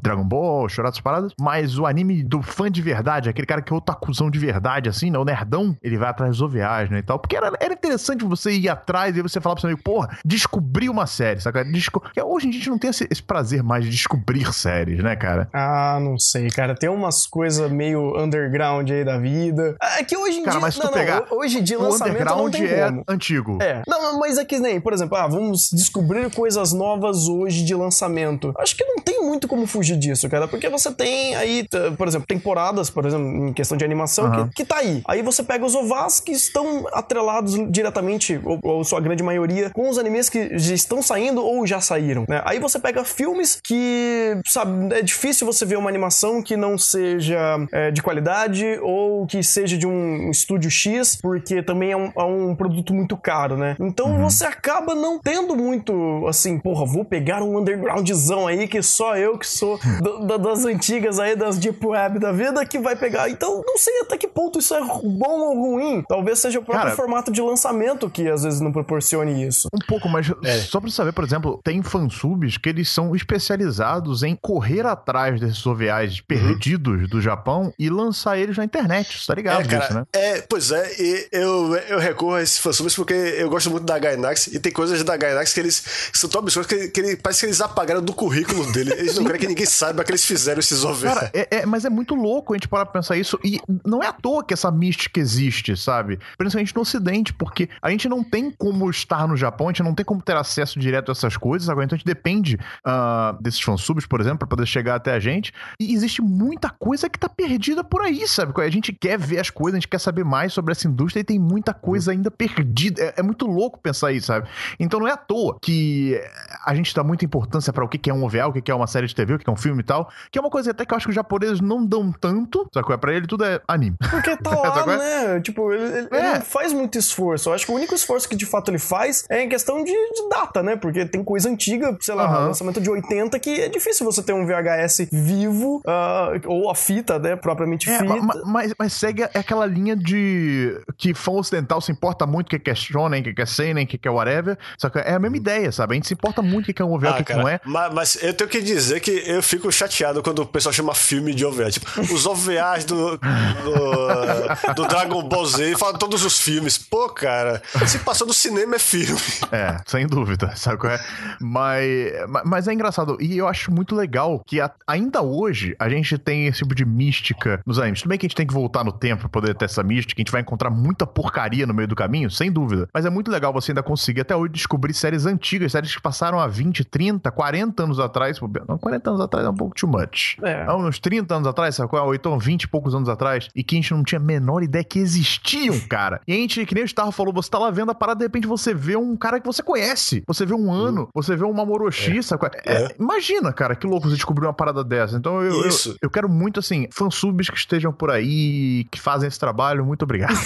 Dragon Ball, chorar essas paradas, mas o anime do fã de verdade, aquele cara que é otakuzão de verdade, assim, né, o nerdão, ele vai atrás dos O V As, né, e tal, porque era, era interessante você ir atrás e você falar pro seu amigo, porra, descobri uma série, saca? Desco... Hoje em dia a gente não tem esse, esse prazer mais de descobrir séries, né, cara? Ah, não sei, cara, tem umas coisas meio underground aí da vida, é que hoje em cara, dia... Mas não, pegar não, hoje em dia lançamento não tem é como. Antigo. É. Não, mas é que nem, por exemplo, ah, vamos descobrir coisas novas hoje de lançamento. Acho que não tem muito como fugir disso, cara, porque você tem aí, por exemplo, temporadas, por exemplo, em questão de animação, uhum. que, que tá aí. Aí você pega os O V As que estão atrelados diretamente, ou, ou sua grande maioria, com os animes que já estão saindo ou já saíram, né? Aí você pega filmes que, sabe, é difícil você ver uma animação que não seja é, de qualidade ou que seja de um estúdio X, porque também é um, é um produto muito caro, né? Então uhum. você acaba não tendo muito, assim, porra, vou pegar um undergroundzão aí que só eu que sou do, do, das antigas aí, das deep web da vida, que vai pegar. Então, não sei até que ponto isso é bom ou ruim. Talvez seja o próprio Cara, formato de lançamento que, às vezes, não proporcione isso. Um pouco, mas é. só pra saber, por exemplo, tem fansubs que eles são especializados em correr atrás desses O V As perdidos uhum. do Japão e lançar eles na internet, tá ligado? É, cara, disso, né? É, pois é, e eu, eu recorro a esses fansubs porque eu gosto muito da Gainax e tem coisas da Gainax que eles que são tão absurdas que, que ele, parece que eles apagaram do currículo dele. Eles não querem que ninguém saiba que eles fizeram esses O V As. Cara, é, é, mas é muito louco a gente parar pra pensar isso e não é à toa que essa mística existe, sabe? Principalmente no Ocidente, porque a gente não tem como estar no Japão, a gente não tem como ter acesso direto a essas coisas, agora então a gente depende uh, desses fansubs, por exemplo, pra poder chegar até a gente. E existe muita coisa que tá perdida por aí, sabe? A gente quer ver as coisas, a gente quer saber mais sobre essa indústria e tem muita coisa ainda perdida. É, é muito louco louco pensar isso, sabe? Então não é à toa que a gente dá muita importância para o que é um O V A, o que é uma série de T V, o que é um filme e tal, que é uma coisa até que eu acho que os japoneses não dão tanto, sacou? Pra ele tudo é anime. Porque tá lá, né? Tipo, ele, ele, é. ele não faz muito esforço. Eu acho que o único esforço que de fato ele faz é em questão de, de data, né? Porque tem coisa antiga, sei lá, uhum. lançamento de oitenta, que é difícil você ter um V H S vivo, uh, ou a fita, né? Propriamente é, fita. Mas, mas, mas segue aquela linha de que fã ocidental se importa muito o que é shonen, o que é seinen, o que é whatever. Só que é a mesma ideia, sabe? A gente se importa muito o que é um O V A, o ah, que, que não é. Mas, mas eu tenho que dizer que eu fico chateado quando o pessoal chama filme de O V A. Tipo, os O V As do, do, do Dragon Ball Z falam todos os filmes. Pô, cara, se passou do cinema é filme. É, sem dúvida, sabe qual é? Mas, mas é engraçado. E eu acho muito legal que a, ainda hoje a gente tem esse tipo de mística nos animes. Tudo bem que a gente tem que voltar no tempo pra poder ter essa mística. A gente vai encontrar muita porcaria no meio do caminho, sem dúvida. Mas é muito legal você ainda conseguir até hoje descobrir séries antigas, séries que passaram há vinte, trinta, quarenta anos atrás. Não, quarenta anos atrás é um pouco too much. É. Há uns trinta anos atrás, sabe qual é? Ou então vinte e poucos anos atrás. E que a gente não tinha a menor ideia que existiam, cara. E a gente, que nem o Estarro falou, você tá lá vendo a parada, de repente você vê um cara que você conhece. Você vê um ano, hum. você vê um Mamoru Oshii, é. sabe qual é? É. Imagina, cara, que louco você descobrir uma parada dessa. Então eu, eu, eu quero muito, assim, fansubs que estejam por aí, que fazem esse trabalho, muito obrigado.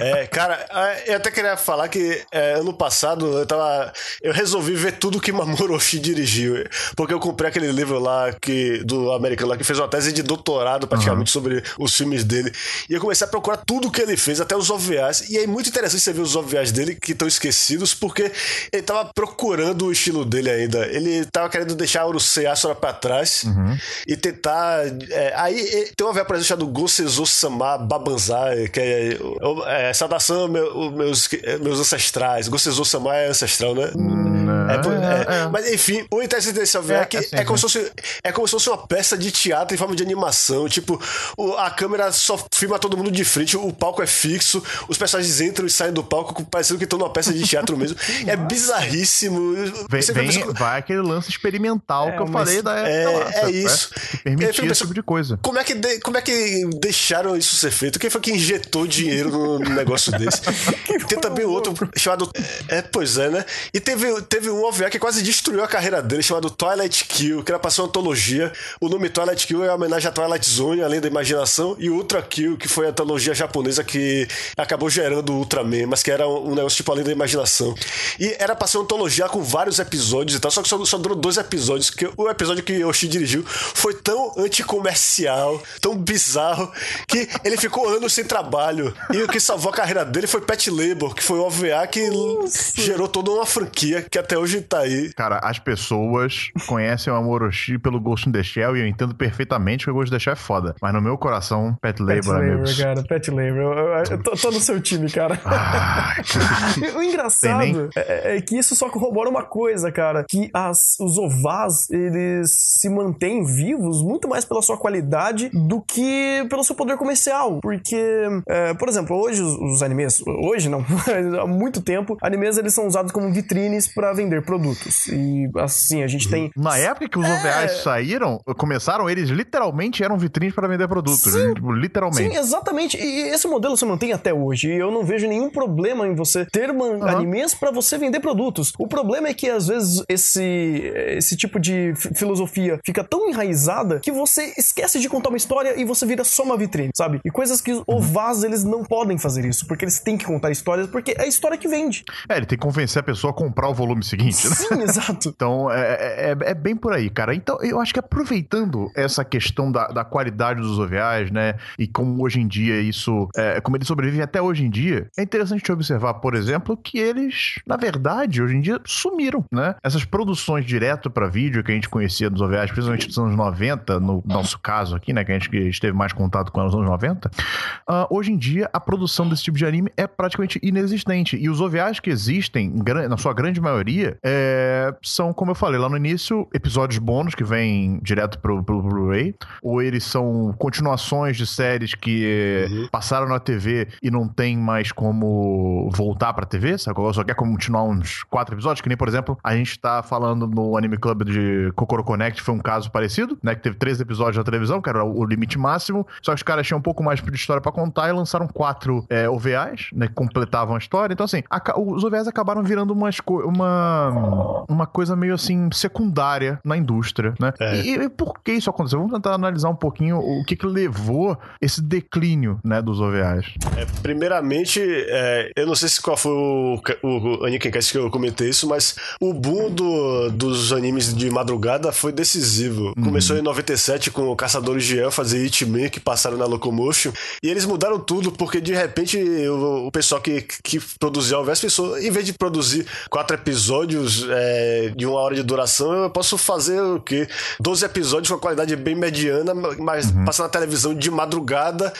É, cara, eu até queria falar que é, ano passado eu tava... Eu resolvi ver tudo que Mamoru Oshii dirigiu, porque eu comprei aquele livro lá que, do americano lá, que fez uma tese de doutorado praticamente uhum. sobre os filmes dele, e eu comecei a procurar tudo que ele fez, até os O V As, e é muito interessante você ver os O V As dele que estão esquecidos, porque ele tava procurando o estilo dele ainda, ele tava querendo deixar Urusei Asura pra trás uhum. e tentar... É, aí tem um O V A, por exemplo, chamado Gosezou-sama Babanzai, que é, é, é saudação aos meu, meus, meus ancestrais. Gosezou-sama é ancestral, né? Não, é, é, é, é. Mas enfim, o interessante desse O V A é que é, assim, é, como é. Fosse, é como se fosse uma peça de teatro em forma de animação. Tipo, o, a câmera só filma todo mundo de frente, o palco é fixo, os personagens entram e saem do palco parecendo que estão numa peça de teatro mesmo. É bizarríssimo. Vem, vem, pessoa... Vai aquele lance experimental é, que eu falei da época. É, lá, é isso. É, permitir esse pessoa, tipo de coisa. Como é, que de, como é que deixaram isso ser feito? Quem foi que injetou dinheiro no negócio desse? Tem também outro chamado... É, pois é, né? E teve, teve um O V A que quase destruiu a carreira dele, chamado Twilight Kill, que era pra ser uma antologia. O nome Twilight Kill é uma homenagem a Twilight Zone, Além da Imaginação, e Ultra Kill, que foi a antologia japonesa que acabou gerando o Ultraman, mas que era um negócio tipo Além da Imaginação. E era pra ser uma antologia com vários episódios e tal, só que só, só durou dois episódios, que o episódio que Oshii dirigiu foi tão anticomercial, tão bizarro, que ele ficou anos sem trabalho. E o que salvou a carreira dele foi Patlabor, que foi o O V A que Nossa. gerou toda uma franquia que até hoje tá aí. Cara, as pessoas conhecem o Mamoru Oshii pelo Ghost in the Shell, e eu entendo perfeitamente que o Ghost in the Shell é foda. Mas no meu coração, Patlabor, amigos. Cara, Patlabor. Eu, eu, eu tô, tô no seu time, cara. Ah, o engraçado nem... é, é que isso só corrobora uma coisa, cara, que as, os O V As, eles se mantêm vivos muito mais pela sua qualidade do que pelo seu poder comercial. Porque, é, por exemplo, hoje os, os animes, hoje não, há muito tempo, animes eles são usados como vitrines pra vender produtos. E assim, a gente uhum. tem... Na época que os O V As é... saíram, começaram, eles literalmente eram vitrines pra vender produtos. Sim. Literalmente. Sim, exatamente. E esse modelo se mantém até hoje. E eu não vejo nenhum problema em você ter man... uhum. animes pra você vender produtos. O problema é que às vezes esse, esse tipo de filosofia fica tão enraizada que você esquece de contar uma história e você vira só uma vitrine, sabe? E coisas que os O V As, eles não podem fazer isso, porque eles têm que contar histórias, porque é a história que vende. É, ele tem que convencer a pessoa a comprar o volume seguinte, né? Sim, exato. Então, é, é, é bem por aí, cara. Então, eu acho que aproveitando essa questão da, da qualidade dos O V As, né? E como hoje em dia isso... É, como eles sobrevivem até hoje em dia, é interessante observar, por exemplo, que eles, na verdade, hoje em dia, sumiram, né? Essas produções direto pra vídeo que a gente conhecia dos O V As, principalmente dos anos noventa, no nosso caso aqui, né? Que a gente esteve mais contato com ela nos anos noventa. Uh, hoje em dia, a produção desse tipo de anime é praticamente inexistente. E os O V As que existem, na sua grande maioria, maioria é, são, como eu falei lá no início, episódios bônus que vêm direto pro Blu-ray, ou eles são continuações de séries que uhum. passaram na T V e não tem mais como voltar pra T V, sabe? Só quer continuar uns quatro episódios, que nem, por exemplo, a gente tá falando no Anime Club de Kokoro Connect, foi um caso parecido, né, que teve três episódios na televisão, que era o limite máximo, só que os caras tinham um pouco mais de história pra contar e lançaram quatro é, O V As, né, que completavam a história. Então, assim, a, os O V As acabaram virando umas co- uma, uma coisa meio, assim, secundária na indústria, né? É. E, e por que isso aconteceu? Vamos tentar analisar um pouquinho o que que levou esse declínio, né, dos O V As. É, primeiramente, é, eu não sei se qual foi o, o, o AnikenCast que eu comentei isso, mas o boom do, dos animes de madrugada foi decisivo. Uhum. Começou em noventa e sete com Caçadores de Elfas e Hitman, que passaram na Locomotion, e eles mudaram tudo, porque de repente o, o pessoal que, que produzia o V S pensou, em vez de produzir quatro episódios é, de uma hora de duração, eu posso fazer o quê? doze episódios com a qualidade bem mediana, mas uhum. passar na televisão de madrugada,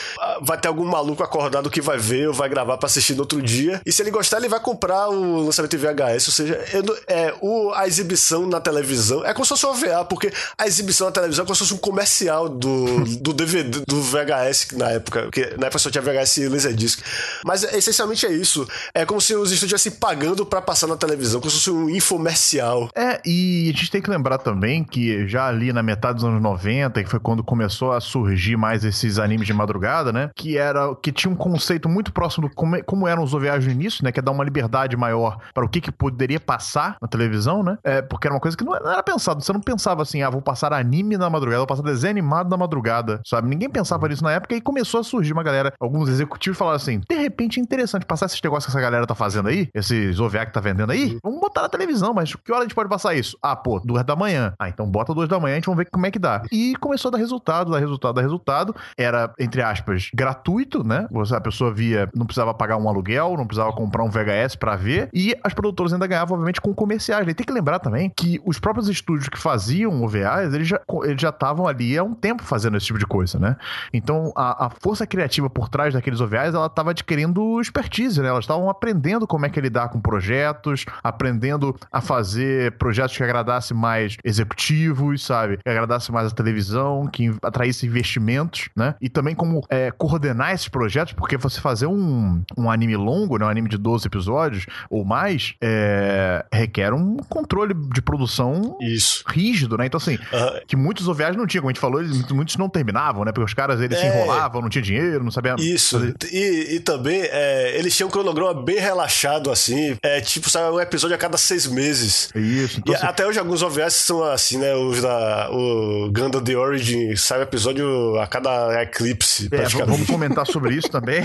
vai ter algum maluco acordado que vai ver ou vai gravar pra assistir no outro dia, e se ele gostar, ele vai comprar o lançamento em V H S, ou seja, eu, é, o, a exibição na televisão é como se fosse um O V A, porque a exibição na televisão é como se fosse um comercial do, do D V D, do V H S na época, porque na época só tinha V H S e Laserdisc, mas essencialmente é isso, é como se os estúdios estivessem pagando pra passar na televisão, como se fosse um infomercial. É, e a gente tem que lembrar também que já ali na metade dos anos noventa, que foi quando começou a surgir mais esses animes de madrugada, né, que era, que tinha um conceito muito próximo do como, como eram os O V As no início, né, que é dar uma liberdade maior para o que que poderia passar na televisão, né, é, porque era uma coisa que não era pensado, você não pensava assim, ah, vou passar anime na madrugada, vou passar desenho animado na madrugada, sabe, ninguém pensava nisso na época, e começou a surgir uma galera, alguns executivos falaram assim, de repente é interessante passar esses negócios que essa galera tá fazendo aí, esses O V A que tá vendendo aí, vamos botar na televisão, mas que hora a gente pode passar isso? Ah, pô, duas da manhã. Ah, então bota duas da manhã, a gente vamos ver como é que dá. E começou a dar resultado, dar resultado, dar resultado, era, entre aspas, gratuito, né, a pessoa via, não precisava pagar um aluguel, não precisava comprar um V H S pra ver, e as produtoras ainda ganhavam, obviamente, com comerciais. E tem que lembrar também que os próprios estúdios que faziam O V As, eles já eles já estavam ali há um tempo fazendo esse tipo de coisa, né, então a, a força criativa por trás daqueles O V As, ela tava adquirindo expertise, né, elas estavam aprendendo como é que lidar com projetos, aprendendo a fazer projetos que agradasse mais executivos, sabe, que agradasse mais a televisão, que atraísse investimentos, né, e também como é, coordenar esses projetos, porque você fazer um, um anime longo, né, um anime de doze episódios ou mais, é, requer um controle de produção Isso. rígido, né, então assim, uhum. que muitos O V As não tinham, como a gente falou, muitos não terminavam, né, porque os caras, eles é... se enrolavam, não tinha dinheiro, não sabiam Isso, fazer... e, e também é, eles tinham um cronograma bem relaxado, assim, é tipo, sabe, um episódio a cada seis meses. Isso, então, e assim... até hoje alguns O V As são assim, né, os da, o Gundam The Origin sai um episódio a cada eclipse, é, vamos comentar sobre isso também.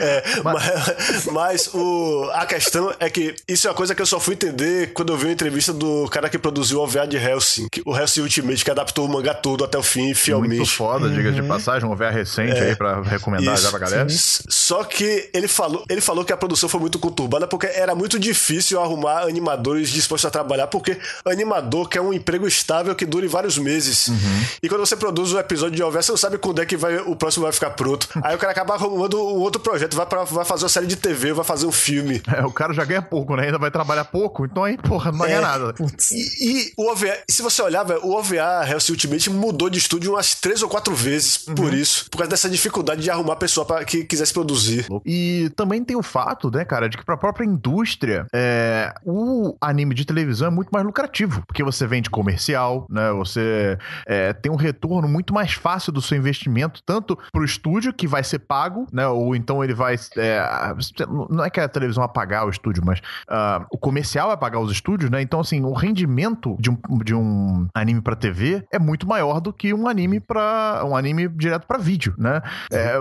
É, mas... Mas, mas o, a questão é que isso é uma coisa que eu só fui entender quando eu vi uma entrevista do cara que produziu o O V A de Hellsing, o Hellsing Ultimate, que adaptou o mangá todo até o fim, fielmente. Muito foda, uhum. diga de passagem, um O V A recente é, aí pra recomendar isso, já pra galera. Sim. Só que ele falou, ele falou que a produção foi muito conturbada porque era muito difícil arrumar animadores dispostos a trabalhar, porque animador quer um emprego estável que dure vários meses. Uhum. E quando você produz um episódio de O V A, você não sabe quando é que vai, o próximo vai ficar pronto. Aí o cara acaba arrumando um outro projeto, vai, pra, vai fazer uma série de T V, vai fazer um filme. É, o cara já ganha pouco, né? Ainda vai trabalhar pouco, então aí, porra, não vai é, ganhar nada. E, e o O V A, se você olhar, véio, o O V A Hellsing Ultimate mudou de estúdio umas três ou quatro vezes uhum. por isso, por causa dessa dificuldade de arrumar pessoa pra, que quisesse produzir. E também tem o fato, né, cara, de que pra própria indústria, é, o anime de televisão é muito mais lucrativo, porque você vende comercial, né, você é, tem um retorno muito mais fácil do seu investimento, tanto pro estúdio, que vai ser pago, né, ou então ele vai... É, não é que a televisão vai pagar o estúdio, mas uh, o comercial vai pagar os estúdios, né, então assim, o rendimento de um, de um anime pra T V é muito maior do que um anime pra... um anime direto pra vídeo, né, é,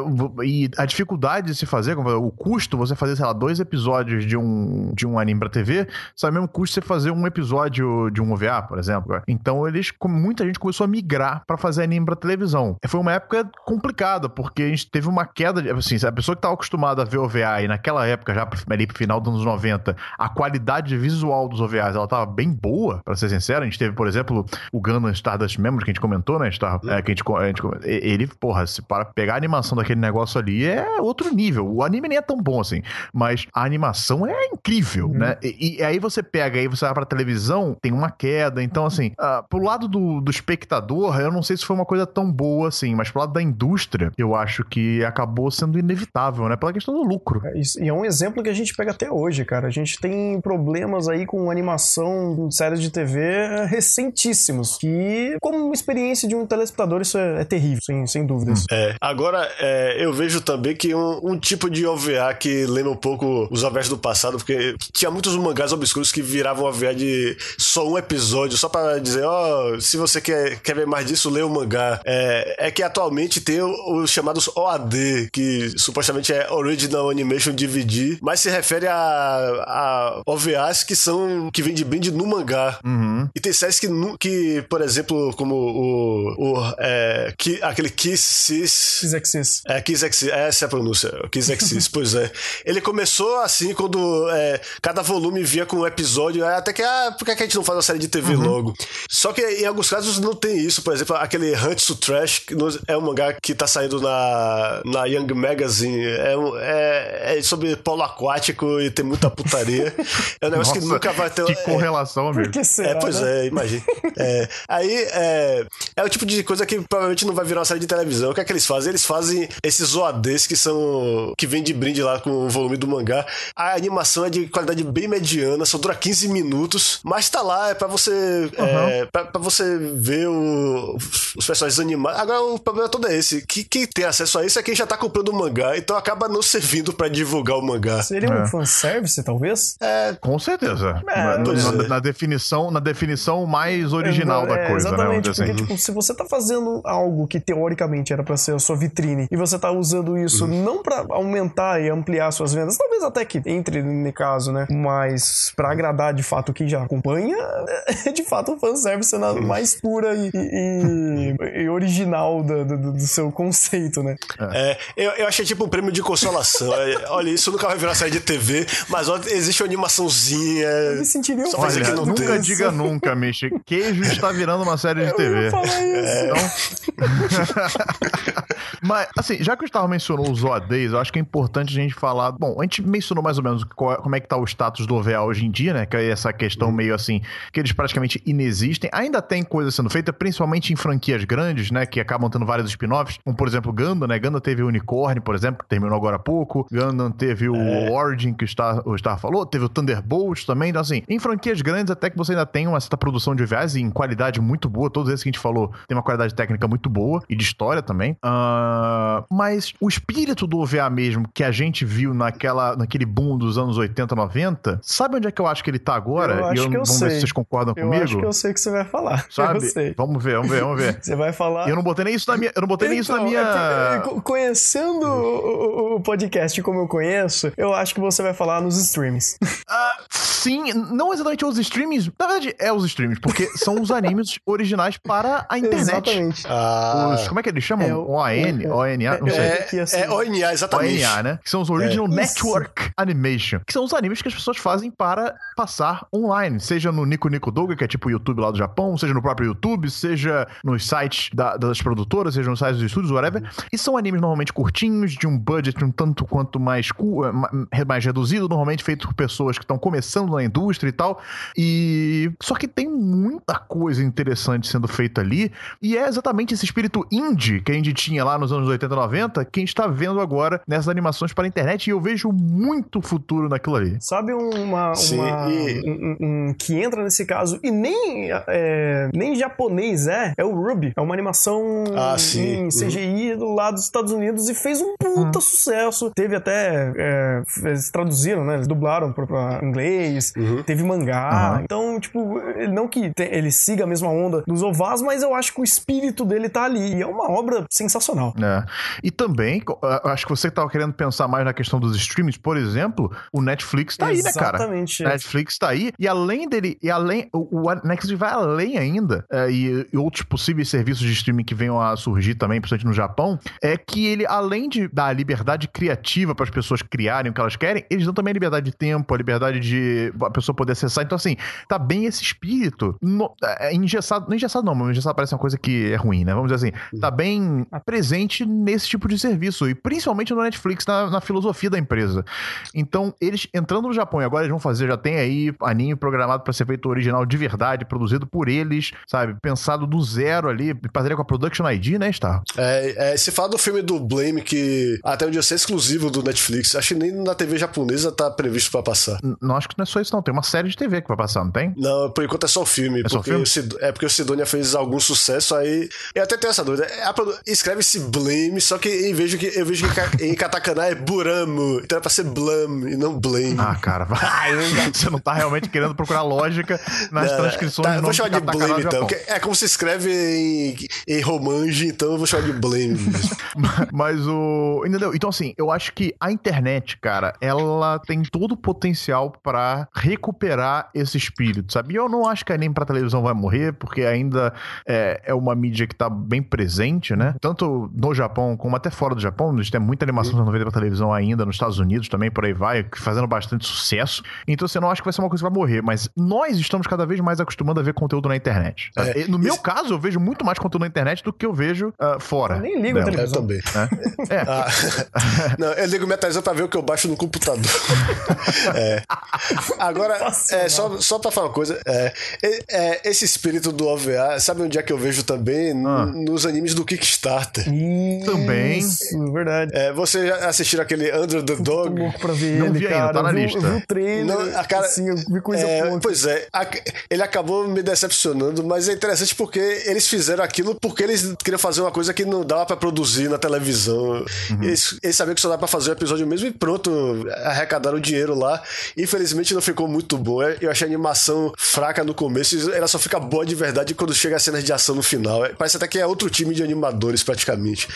e a dificuldade de se fazer, o custo, você fazer, sei lá, dois episódios de um, de um anime pra T V, sabe, mesmo custo você fazer um episódio de um O V A, por exemplo. Então eles, muita gente começou a migrar pra fazer anime pra televisão. Foi uma época complicada, porque a gente teve uma queda, de, assim, a pessoa que tava acostumada a ver O V A, e naquela época, já ali pro final dos anos noventa, a qualidade visual dos O V As, ela tava bem boa, pra ser sincero. A gente teve, por exemplo, o Gundam Stardust Memories, que a gente comentou, né, Star, é, que a gente, a gente, ele, porra, se para pegar a animação daquele negócio ali, é outro nível. O anime nem é tão bom assim, mas a animação é incrível, uhum. né? E, E, e aí você pega, aí você vai pra televisão, tem uma queda. Então, assim, uh, pro lado do, do espectador, eu não sei se foi uma coisa tão boa assim, mas pro lado da indústria, eu acho que acabou sendo inevitável, né? Pela questão do lucro. É, isso, e é um exemplo que a gente pega até hoje, cara. A gente tem problemas aí com animação em séries de T V recentíssimos, que, como uma experiência de um telespectador, isso é, é terrível, sem, sem dúvidas. É. Agora, é, eu vejo também que um, um tipo de O V A que lembra um pouco os O V As do passado, porque tinha muitos mangás obscuros que viravam O V A de só um episódio, só pra dizer, ó, oh, se você quer, quer ver mais disso, lê o mangá. É, é que atualmente tem os chamados O A D, que supostamente é Original Animation D V D, mas se refere a, a O V As que são, que vêm de bend no mangá. Uhum. E tem séries que, que, por exemplo, como o, o é, que, aquele Kiss Exis. É, Kiss Exis, essa é a pronúncia, Kiss Exis, pois é. Ele começou assim, quando é, cada volume via com um episódio, até que, ah, por que a gente não faz uma série de T V uhum. logo? Só que em alguns casos não tem isso, por exemplo, aquele Hantsu Trash, que é um mangá que tá saindo na, na Young Magazine, é, um, é, é sobre polo aquático e tem muita putaria. É um negócio Nossa, que nunca vai ter... Que é, correlação, amigo. Será, é, pois né? é, imagina. É, aí, é, é o tipo de coisa que provavelmente não vai virar uma série de televisão. O que é que eles fazem? Eles fazem esses O A Ds que são... que vêm de brinde lá com o volume do mangá. A animação é de qualidade bem mediana, só dura quinze minutos, mas tá lá, é pra você... Uhum. É, pra, pra você ver o, os personagens animados. Agora, o problema todo é esse. Que, que tem acesso a isso é quem já tá comprando o mangá, então acaba não servindo pra divulgar o mangá. Seria é. um fanservice, talvez? É. Com certeza. É, na, na, na definição, na definição mais original é, da é, coisa, exatamente, né? Exatamente, porque, tipo, se você tá fazendo algo que, teoricamente, era pra ser a sua vitrine, e você tá usando isso uhum. não pra aumentar e ampliar suas vendas, talvez até que entre, no caso, né? Mas pra agradar, de fato, quem já acompanha, é, de fato, um fanservice na mais pura e, e, e original do, do, do seu conceito, né? É, é eu, eu achei tipo um prêmio de consolação. Olha, isso nunca vai virar série de T V, mas olha, existe uma animaçãozinha. Eu me sentiria um Olha, que não nunca tem. Diga nunca, Michi. Queijo está virando uma série de eu T V. Ia falar isso. Então... Mas, assim, já que o Estarro mencionou os O A Ds, eu acho que é importante a gente falar... Bom, a gente mencionou mais ou menos qual, como é que tá o status do O V A hoje em dia, né? Que é essa questão meio assim, que eles praticamente inexistem. Ainda tem coisa sendo feita, principalmente em franquias grandes, né? Que acabam tendo vários spin-offs, como, por exemplo, Gundam, né? Gundam teve o Unicorn, por exemplo, que terminou agora há pouco. Gundam teve o é. Origin, que o Estarro, o Estarro falou. Teve o Thunderbolt também. Então, assim, em franquias grandes até que você ainda tem uma certa produção de O V As em qualidade muito boa. Todos esses que a gente falou tem uma qualidade técnica muito boa e de história também. Uh, mas o espírito do O V A mesmo, que a gente viu naquela, naquele boom dos anos oitenta, noventa, sabe onde é que eu acho que ele tá agora? Eu acho e eu, que eu vamos sei. Ver se vocês concordam eu comigo. Eu acho que eu sei o que você vai falar. Sabe? Eu sei. Vamos ver, vamos ver, vamos ver. Você vai falar... Eu não botei nem isso na minha... Eu não botei nem então, isso na minha... É que, conhecendo o, o podcast como eu conheço, eu acho que você vai falar nos streams. Uh, sim, não exatamente os streams. Na verdade, é os streams, porque são os animes originais para a internet. Exatamente. Ah. Os, como é que eles chamam? É o... O A N, é, O N A, não sei. É, é, assim, é O N A, exatamente. O N A, né? Que são os Original é, Network Animation, que são os animes que as pessoas fazem para passar online, seja no Nico Nico Douga, que é tipo o YouTube lá do Japão, seja no próprio YouTube, seja nos sites da, das produtoras, seja nos sites dos estúdios, whatever. E são animes normalmente curtinhos, de um budget um tanto quanto mais, mais reduzido, normalmente feito por pessoas que estão começando na indústria e tal. E só que tem muita coisa interessante sendo feita ali, e é exatamente esse espírito indie que a gente tinha lá nos anos oitenta, noventa, que a gente tá vendo agora nessas animações para a internet, e eu vejo muito futuro naquilo ali. Sabe uma... Sim, uma e... um, um, um, que entra nesse caso, e nem é, nem japonês é, é o Ruby. É uma animação ah, em C G I uhum. do lado dos Estados Unidos e fez um puta uhum. sucesso. Teve até... É, eles traduziram, né? Eles dublaram para inglês, uhum. teve mangá. Uhum. Então, tipo, não que te, ele siga a mesma onda dos O V As, mas eu acho que o espírito dele tá ali. E é uma obra sensacional. É. E também, acho que você estava querendo pensar mais na questão dos streams, por exemplo, o Netflix tá aí, exatamente, né, cara? Exatamente. O Netflix tá aí, e além dele, e além, o, o Netflix vai além ainda, é, e, e outros possíveis serviços de streaming que venham a surgir também, principalmente no Japão, é que ele, além de dar liberdade criativa para as pessoas criarem o que elas querem, eles dão também a liberdade de tempo, a liberdade de poder, a pessoa poder acessar. Então, assim, tá bem esse espírito no, é engessado, não engessado não, mas engessado parece uma coisa que é ruim, né? Vamos dizer assim, tá bem presente nesse tipo de serviço, e principalmente no Netflix, na, na filosofia da empresa. Então, eles entrando no Japão, e agora eles vão fazer, já tem aí anime programado pra ser feito original de verdade, produzido por eles, sabe? Pensado do zero ali, parceria com a Production I D, né, Star? É, é, se fala do filme do Blame, que até onde eu sei é exclusivo do Netflix, acho que nem na T V japonesa tá previsto pra passar. Não, acho que não é só isso não, tem uma série de T V que vai passar, não tem? Não, por enquanto é só o filme. É só o filme? O, é porque o Sidonia fez algum sucesso, aí... Eu até tenho essa dúvida. É, produ... Escreve-se Blame, só que eu vejo que, eu vejo que em katakana é Buramu, então é pra ser Blam e não Blame. Ah, cara, vai. Você não tá realmente querendo procurar lógica nas não, transcrições. Tá, eu vou chamar de, de Blame, então. É como se escreve em, em romanji, então eu vou chamar de Blame. Mas o... Entendeu? Então, assim, eu acho que a internet, cara, ela tem todo o potencial pra recuperar esse espírito, sabe? E eu não acho que anime pra televisão vai morrer, porque ainda é, é uma mídia que tá bem presente, né? Tanto no Japão como até fora do Japão, a gente tem muita animação sendo feita pra televisão ainda, nos Estados Unidos também, por aí vai, fazendo bastante sucesso. Então, você não acha que vai ser uma coisa que vai morrer, mas nós estamos cada vez mais acostumando a ver conteúdo na internet. É, no meu esse... caso, eu vejo muito mais conteúdo na internet do que eu vejo uh, fora. Eu nem ligo a televisão. Eu também. É? É. Ah, não, eu ligo minha televisão pra ver o que eu baixo no computador. É. Agora, é, só, só pra falar uma coisa, é, é, esse espírito do O V A, sabe onde é que eu vejo também? Ah. Nos animes do Kickstarter. Hum, também. Isso, verdade. É, você já assistiu aquele Under the Dog? Muito louco pra ver não ele, vi cara. Ainda, tá na lista. Eu vi o trailer, a cara, assim, eu vi coisa é, pouca. Pois é, a, ele acabou me decepcionando, mas é interessante porque eles fizeram aquilo porque eles queriam fazer uma coisa que não dava pra produzir na televisão. Uhum. Eles, eles sabiam que só dava pra fazer um episódio mesmo e pronto, arrecadaram o dinheiro lá. Infelizmente não ficou muito bom. Eu achei a animação fraca no começo, ela só fica boa de verdade quando chega as cenas de ação no final. Parece até que é outro time de animadores, praticamente.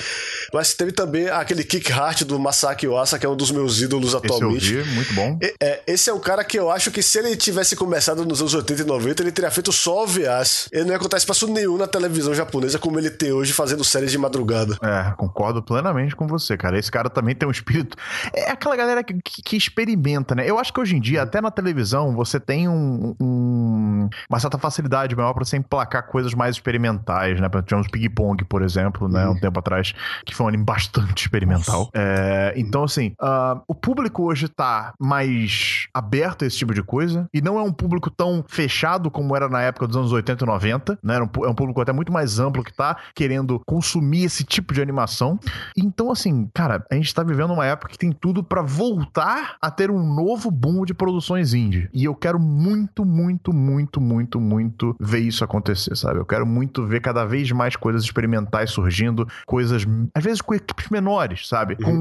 Mas teve também aquele Kick Heart do Masaaki Yuasa, que é um dos meus ídolos atualmente. Esse eu vi, muito bom. E, é, esse é um cara que eu acho que se ele tivesse começado nos anos oitenta e noventa, ele teria feito só O V As. Ele não ia contar espaço nenhum na televisão japonesa como ele tem hoje fazendo séries de madrugada. É, concordo plenamente com você, cara. Esse cara também tem um espírito... É aquela galera que, que, que experimenta, né? Eu acho que hoje em dia, até na televisão, você tem um, um, uma certa facilidade maior pra você emplacar coisas mais experimentais, né? Tivemos Ping Pong, por exemplo, né? Uhum. Um tempo atrás, que foi um anime bastante experimental. É, então, assim, uh, o público hoje tá mais aberto a esse tipo de coisa, e não é um público tão fechado como era na época dos anos oitenta e noventa, né? Era um, é um público até muito mais amplo que tá querendo consumir esse tipo de animação. Então, assim, cara, a gente tá vivendo uma época que tem tudo pra voltar a ter um novo boom de produções indie. E eu quero muito, muito, muito, muito, muito ver isso acontecer, sabe? Eu quero muito ver cada vez mais coisas experimentais surgindo, coisas, às vezes com equipes menores, sabe? Com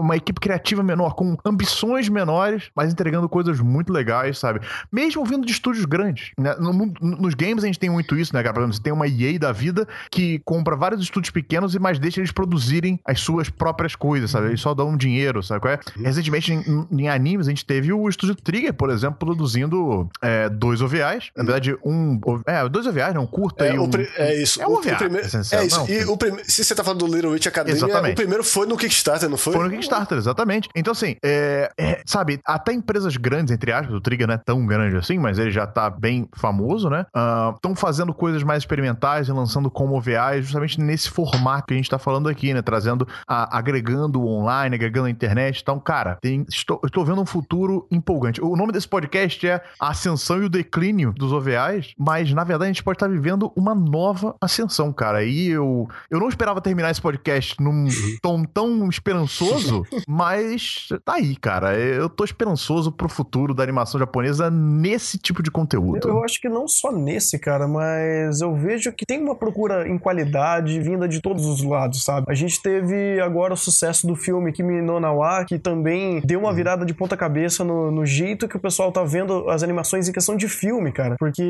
uma equipe criativa menor, com ambições menores, mas entregando coisas muito legais, sabe? Mesmo vindo de estúdios grandes, né? No, no, nos games a gente tem muito isso, né, cara? Por exemplo, você tem uma E A da vida que compra vários estúdios pequenos e mais deixa eles produzirem as suas próprias coisas, sabe? Eles só dão dinheiro, sabe qual é? Recentemente, em, em animes, a gente teve o estúdio Trigger, por exemplo, produzindo é, dois O V As. Na verdade, um... É, dois O V As, não, um curta é, e um... É isso. É um O V A. O primeiro, é isso. Não, e o prim... Se você tá falando do Little Witch Academia, exatamente. O primeiro foi no Kickstarter, não foi? Foi no Kickstarter, exatamente. Então, assim, é, é, sabe, até empresas grandes, entre aspas, o Trigger não é tão grande assim, mas ele já tá bem famoso, né? Estão uh, fazendo coisas mais experimentais e lançando como O V As, justamente nesse formato que a gente tá falando aqui, né? Trazendo, a, agregando online, agregando a internet. Então, cara, tem, estou, estou vendo um futuro empolgante. O nome desse podcast é A Ascensão e o Declínio dos O V As, mas, na verdade, a gente pode estar vivendo uma nova ascensão, cara. E eu, eu não esperava terminar esse podcast num tom tão esperançoso, mas tá aí, cara. Eu tô esperançoso pro futuro da animação japonesa nesse tipo de conteúdo. Eu acho que não só nesse, cara, mas eu vejo que tem uma procura em qualidade vinda de todos os lados, sabe? A gente teve agora o sucesso do filme Kimi no Na wa, que também deu uma virada de ponta cabeça no, no jeito que o pessoal tá vendo as animações em questão de filme, cara. Porque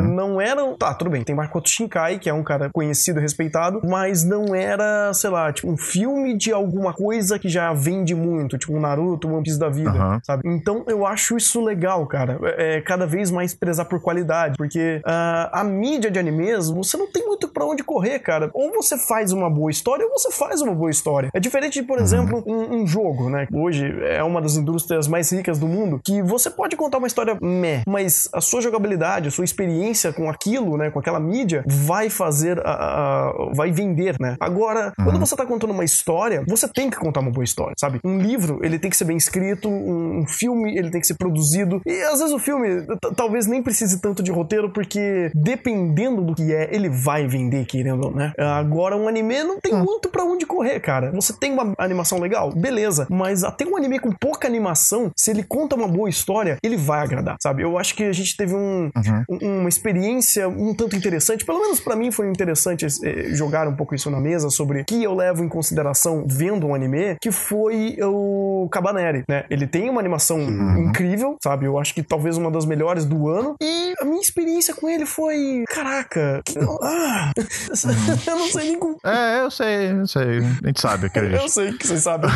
uhum. não eram... Tá, tudo bem, tem Makoto Shinkai, que é um cara conhecido e respeitado, mas não era, sei lá, tipo, um filme de alguma coisa que já vende muito, tipo um Naruto, um One Piece da vida, uhum. sabe? Então, eu acho isso legal, cara. É, é cada vez mais prezar por qualidade, porque uh, a mídia de anime mesmo, você não tem muito pra onde correr, cara. Ou você faz uma boa história, ou você faz uma boa história. É diferente de, por exemplo, um, um jogo, né? Hoje é uma das indústrias mais ricas do mundo, que você pode contar uma história meh, mas a sua jogabilidade, a sua experiência com aquilo, né, com aquela mídia, vai fazer a, a, a vai vender, né? Agora, uhum. quando você tá contando uma história, você tem que contar uma boa história, sabe? Um livro, ele tem que ser bem escrito, um, um filme, ele tem que ser produzido, e às vezes o filme talvez nem precise tanto de roteiro, porque dependendo do que é, ele vai vender, querendo, né? Agora, um anime não tem uhum. muito pra onde correr, cara. Você tem uma animação legal? Beleza. Mas até um anime com pouca animação, se ele conta uma boa história, ele vai agradar, sabe? Eu acho que a gente teve um, uhum. um, uma experiência um tanto interessante, pelo menos pra mim foi interessante eh, jogar um pouco isso na mesa, sobre o que eu levo em consideração vendo um anime, que foi o Cabaneri, né? Ele tem uma animação uhum. incrível, sabe? Eu acho que talvez uma das melhores do ano, e a minha experiência com ele foi, caraca, que... ah, eu não sei nem como... É, eu sei, eu sei, a gente sabe que a gente... Eu sei que vocês sabem,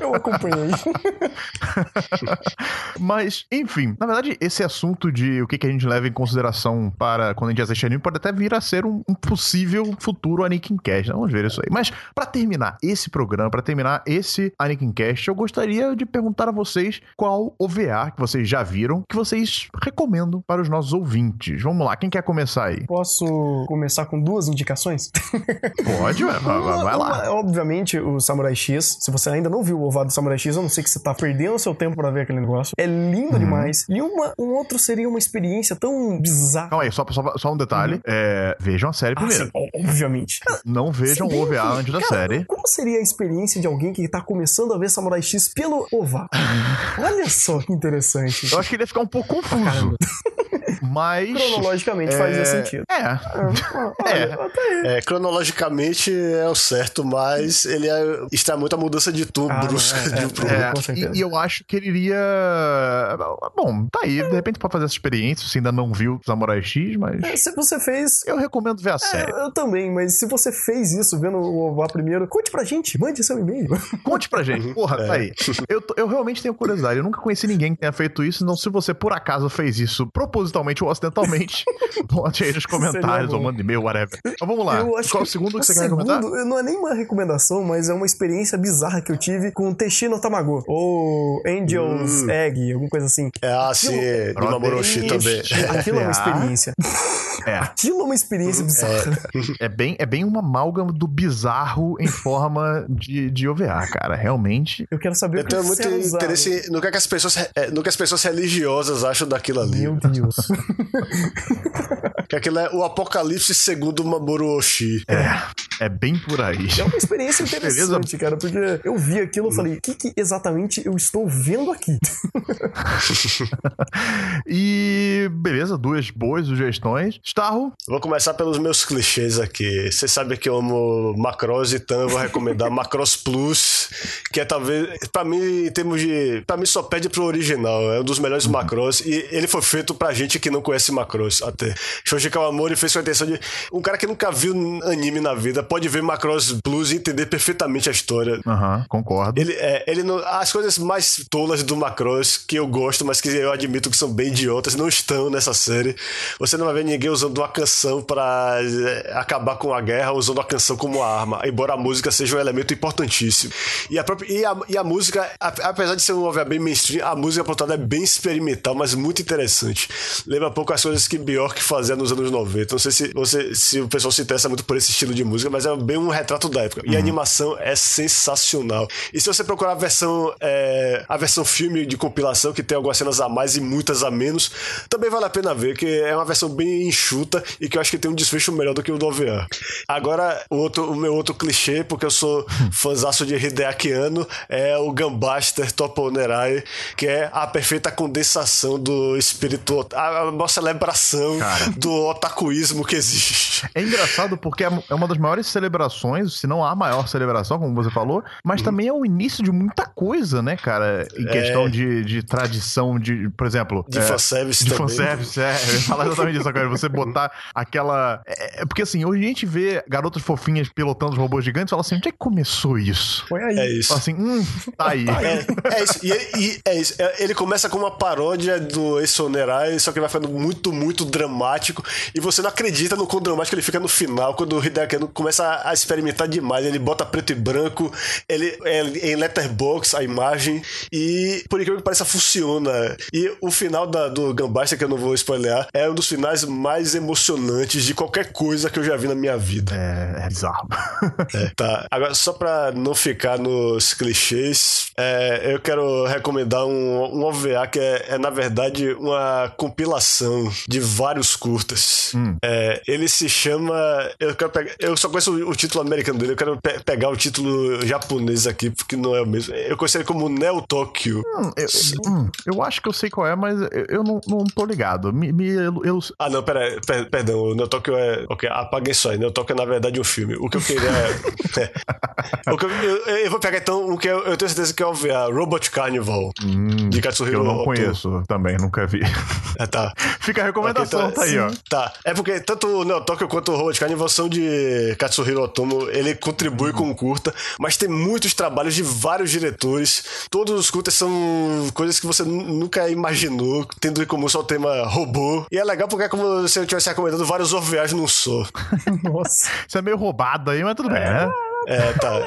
eu acompanhei. Mas, enfim, na verdade, esse assunto de o que, que a gente leva em consideração para quando a gente assiste anime pode até vir a ser um, um possível futuro AnikenCast, né? Vamos ver isso aí. Mas, para terminar esse programa, para terminar esse AnikenCast, eu gostaria de perguntar a vocês qual O V A que vocês já viram, que vocês recomendam para os nossos ouvintes. Vamos lá, quem quer começar aí? Posso começar com duas indicações? Pode, vai, vai, vai, vai lá. Uma, obviamente, o Samurai X. Se você ainda não viu o O V A do Samurai X, eu não sei que você tá perdendo seu tempo para ver aquele negócio. É lindo uhum. demais. E uma, um outro seria uma experiência tão bizarra. Calma aí, só, só, só um detalhe. Uhum. É, vejam a série ah, primeiro. Sim, obviamente. Não vejam o O V A que, antes da cara, série. Como seria a experiência de alguém que tá começando a ver Samurai X pelo O V A? Olha só que interessante. Eu acho que ele ia ficar um pouco confuso. Mas... cronologicamente é... fazia sentido. É. É. É. é. Cronologicamente é o certo, mas ele é... está muito a mudança de tudo. Ah, é, de é, é. Com certeza. E eu acho que ele iria... Bom, tá aí. De repente pode fazer essa experiência, se ainda não viu Samurai X, mas... É, se você fez... Eu recomendo ver a é, série. Eu também, mas se você fez isso vendo o O V A primeiro, conte pra gente, mande seu e-mail. Conte pra gente. Porra, é. Tá aí. Eu, eu realmente tenho curiosidade. Eu nunca conheci ninguém que tenha feito isso, então se você por acaso fez isso propositalmente ou acidentalmente, bote aí nos comentários ou manda e-mail, whatever. Então vamos lá. Qual o segundo que você quer recomendar? Não é nem uma recomendação, mas é uma experiência bizarra que eu tive com o Teshino Tamago ou Angel's hum. Egg, alguma coisa assim. É, ah, sim, de Mamoru Oshii também. Aquilo é uma experiência. É. Aquilo é uma experiência bizarra. É, é, bem, é bem uma amálgama do bizarro em forma de, de O V A, cara. Realmente. Eu quero saber eu o que é. Eu tenho muito usado. Interesse no que, é que as pessoas, é, no que as pessoas religiosas acham daquilo ali. Meu Deus. Que aquilo é o Apocalipse segundo Mamoru Oshii. É, é bem por aí. É uma experiência interessante, cara, porque eu vi aquilo e falei, o que, que exatamente eu estou vendo aqui? E beleza, duas boas sugestões. Estarro? Vou começar pelos meus clichês aqui. Você sabe que eu amo Macross, então eu vou recomendar Macross Plus, que é talvez, pra mim, em termos de... pra mim só pede pro original, é um dos melhores uhum. Macross, e ele foi feito pra gente que não conhece Macross até. Shoji Kawamori fez com a intenção de... um cara que nunca viu anime na vida pode ver Macross Plus e entender perfeitamente a história. Aham, uhum, concordo. Ele, é, ele não... as coisas mais tolas do Macross, que eu gosto, mas que eu admito que são bem idiotas, não estão nessa série. Você não vai ver ninguém usando uma canção pra acabar com a guerra, usando a canção como arma, embora a música seja um elemento importantíssimo. E a, própria... e a, e a música, apesar de ser um O V A bem mainstream, a música apontada é bem experimental, mas muito interessante. Lembra pouco as coisas que Bjork fazia nos anos noventa. Não sei se, você, se o pessoal se interessa muito por esse estilo de música, mas é bem um retrato da época. E a uhum. animação é sensacional. E se você procurar a versão é, a versão filme de compilação, que tem algumas cenas a mais e muitas a menos, também vale a pena ver, que é uma versão bem enxuta e que eu acho que tem um desfecho melhor do que o do O V A. Agora, o, outro, o meu outro clichê, porque eu sou fãzaço de Hideaki Anno, é o Gunbuster Toponerai, que é a perfeita condensação do espírito, a, a nossa celebração, cara, do otakuísmo que existe. É engraçado porque é uma das maiores celebrações, se não a maior celebração, como você falou, mas uhum. também é o início de muita coisa, né, cara? Em questão é... de, de tradição, de, por exemplo... de é, fanservice de também. De fanservice, é. Eu ia falar exatamente isso agora. Você botar aquela... É, porque assim, hoje a gente vê garotas fofinhas pilotando os robôs gigantes e fala assim, onde é que começou isso? Foi aí. É isso. Fala assim, hum, tá aí. É, é isso. E, e é isso. Ele começa com uma paródia do Exonerai, só que vai ficando muito, muito dramático. E você não acredita no quão dramático ele fica no final, quando o Hideaki Anno começa a experimentar demais. Ele bota preto e branco, ele é em letterbox a imagem, e por incrível que pareça, funciona. E o final da, do Gambasta, que eu não vou spoilear, é um dos finais mais emocionantes de qualquer coisa que eu já vi na minha vida. É, é bizarro. É, tá. Agora, só pra não ficar nos clichês, é, eu quero recomendar um, um O V A que é, é, na verdade, uma compilação de vários curtas. Hum. É, ele se chama... Eu, quero pegar, eu só conheço o, o título americano dele, eu quero pe- pegar o título japonês aqui, porque não é o mesmo. Eu conheço ele como Neo Tokyo. Hum, eu, hum, eu acho que eu sei qual é, mas eu não, não tô ligado. Me, me, eu, eu... Ah, não, pera, per, perdão. O Neo Tokyo é... Ok, apaguem só aí. Neo Tokyo é, na verdade, um filme. O que eu queria é... é. O que eu, eu, eu vou pegar, então, o que eu, eu tenho certeza que é o V A, Robot Carnival, hum, de Katsuhiro Otomo. Eu não conheço também, nunca vi. É, tá. Fica a recomendação, okay, tá, tá aí, ó. Tá. É porque tanto o Neo Tokyo quanto o Robot Carnival são de Katsuhiro Otomo. Ele contribui hum. com o curta, mas tem muitos trabalhos de vários diretores. Todos os curtas são coisas que você n- nunca imaginou, tendo em comum só o tema robô. E é legal porque é como se eu estivesse recomendando vários O V As num só. Nossa. Isso é meio roubado aí, mas tudo bem, né? É, tá.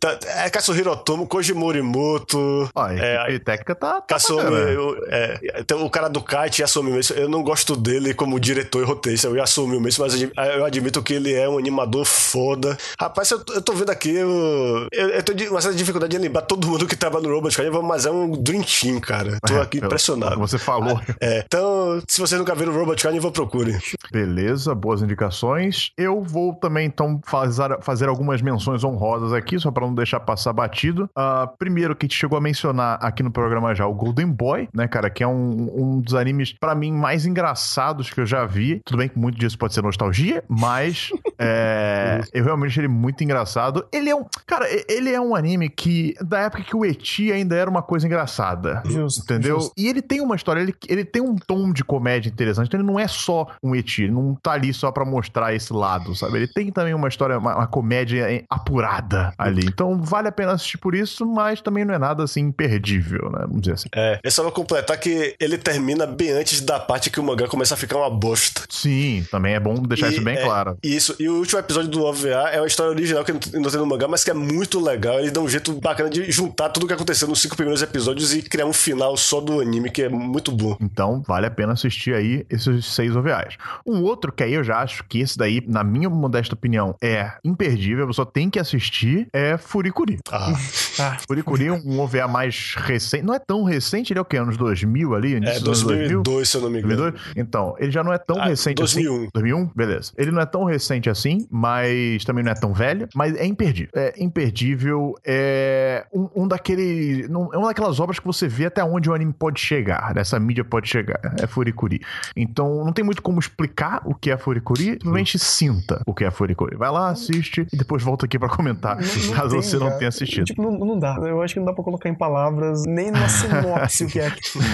tá é Katsuhiro Otomo, Koji Morimoto. Ó, e é, técnica tá. tá Kasumi, eu, é, o cara do Kite, Yasumi Umesu. Eu não gosto dele como diretor e roteirista. Eu Yasumi Umesu, mas eu admito que ele é um animador foda. Rapaz, eu, eu tô vendo aqui. Eu, eu, eu tenho uma certa dificuldade de lembrar todo mundo que trabalha no Robot Carnival, mas é um Dream Team, cara. Tô aqui é, impressionado. Como você falou. É, então, se você nunca viu o Robot Carnival, procure. Beleza, boas indicações. Eu vou também, então, falar. Fazer algumas menções honrosas aqui, só pra não deixar passar batido. Uh, primeiro, que a gente chegou a mencionar aqui no programa já, o Golden Boy, né, cara, que é um, um dos animes, pra mim, mais engraçados que eu já vi. Tudo bem que muito disso pode ser nostalgia, mas é, eu realmente achei ele muito engraçado. Ele é um... Cara, ele é um anime que, da época que o Eti ainda era uma coisa engraçada. Justo, entendeu? Justo. E ele tem uma história, ele, ele tem um tom de comédia interessante, então ele não é só um Eti, ele não tá ali só pra mostrar esse lado, sabe? Ele tem também uma história Uma, uma comédia apurada ali. Então vale a pena assistir por isso, mas também não é nada assim imperdível, né? Vamos dizer assim. É, eu só vou completar que ele termina bem antes da parte que o mangá começa a ficar uma bosta. Sim, também é bom deixar e, isso bem é, claro. Isso, e o último episódio do O V A é uma história original que não tem no mangá, mas que é muito legal. Ele dá um jeito bacana de juntar tudo o que aconteceu nos cinco primeiros episódios e criar um final só do anime, que é muito bom. Então vale a pena assistir aí esses seis O V As. Um outro que aí eu já acho que esse daí, na minha modesta opinião, é É imperdível, você só tem que assistir, é Furikuri. Ah. Ah. Furikuri é um O V A mais recente, não é tão recente, ele é o que? Anos dois mil ali? É, dois mil e dois, se eu não me engano. dois mil e dois Então, ele já não é tão ah, recente dois mil e um assim. dois mil e um Beleza. Ele não é tão recente assim, mas também não é tão velho, mas é imperdível. É imperdível, é um, um daquele, não, é uma daquelas obras que você vê até onde o anime pode chegar, essa mídia pode chegar, é Furikuri. Então, não tem muito como explicar o que é Furikuri, simplesmente sinta o que é Furikuri. Vai lá, assiste e depois volta aqui pra comentar, não, não caso tem, você não cara. tenha assistido. Tipo, não, não dá. Eu acho que não dá pra colocar em palavras nem na sinopse o que é aquilo.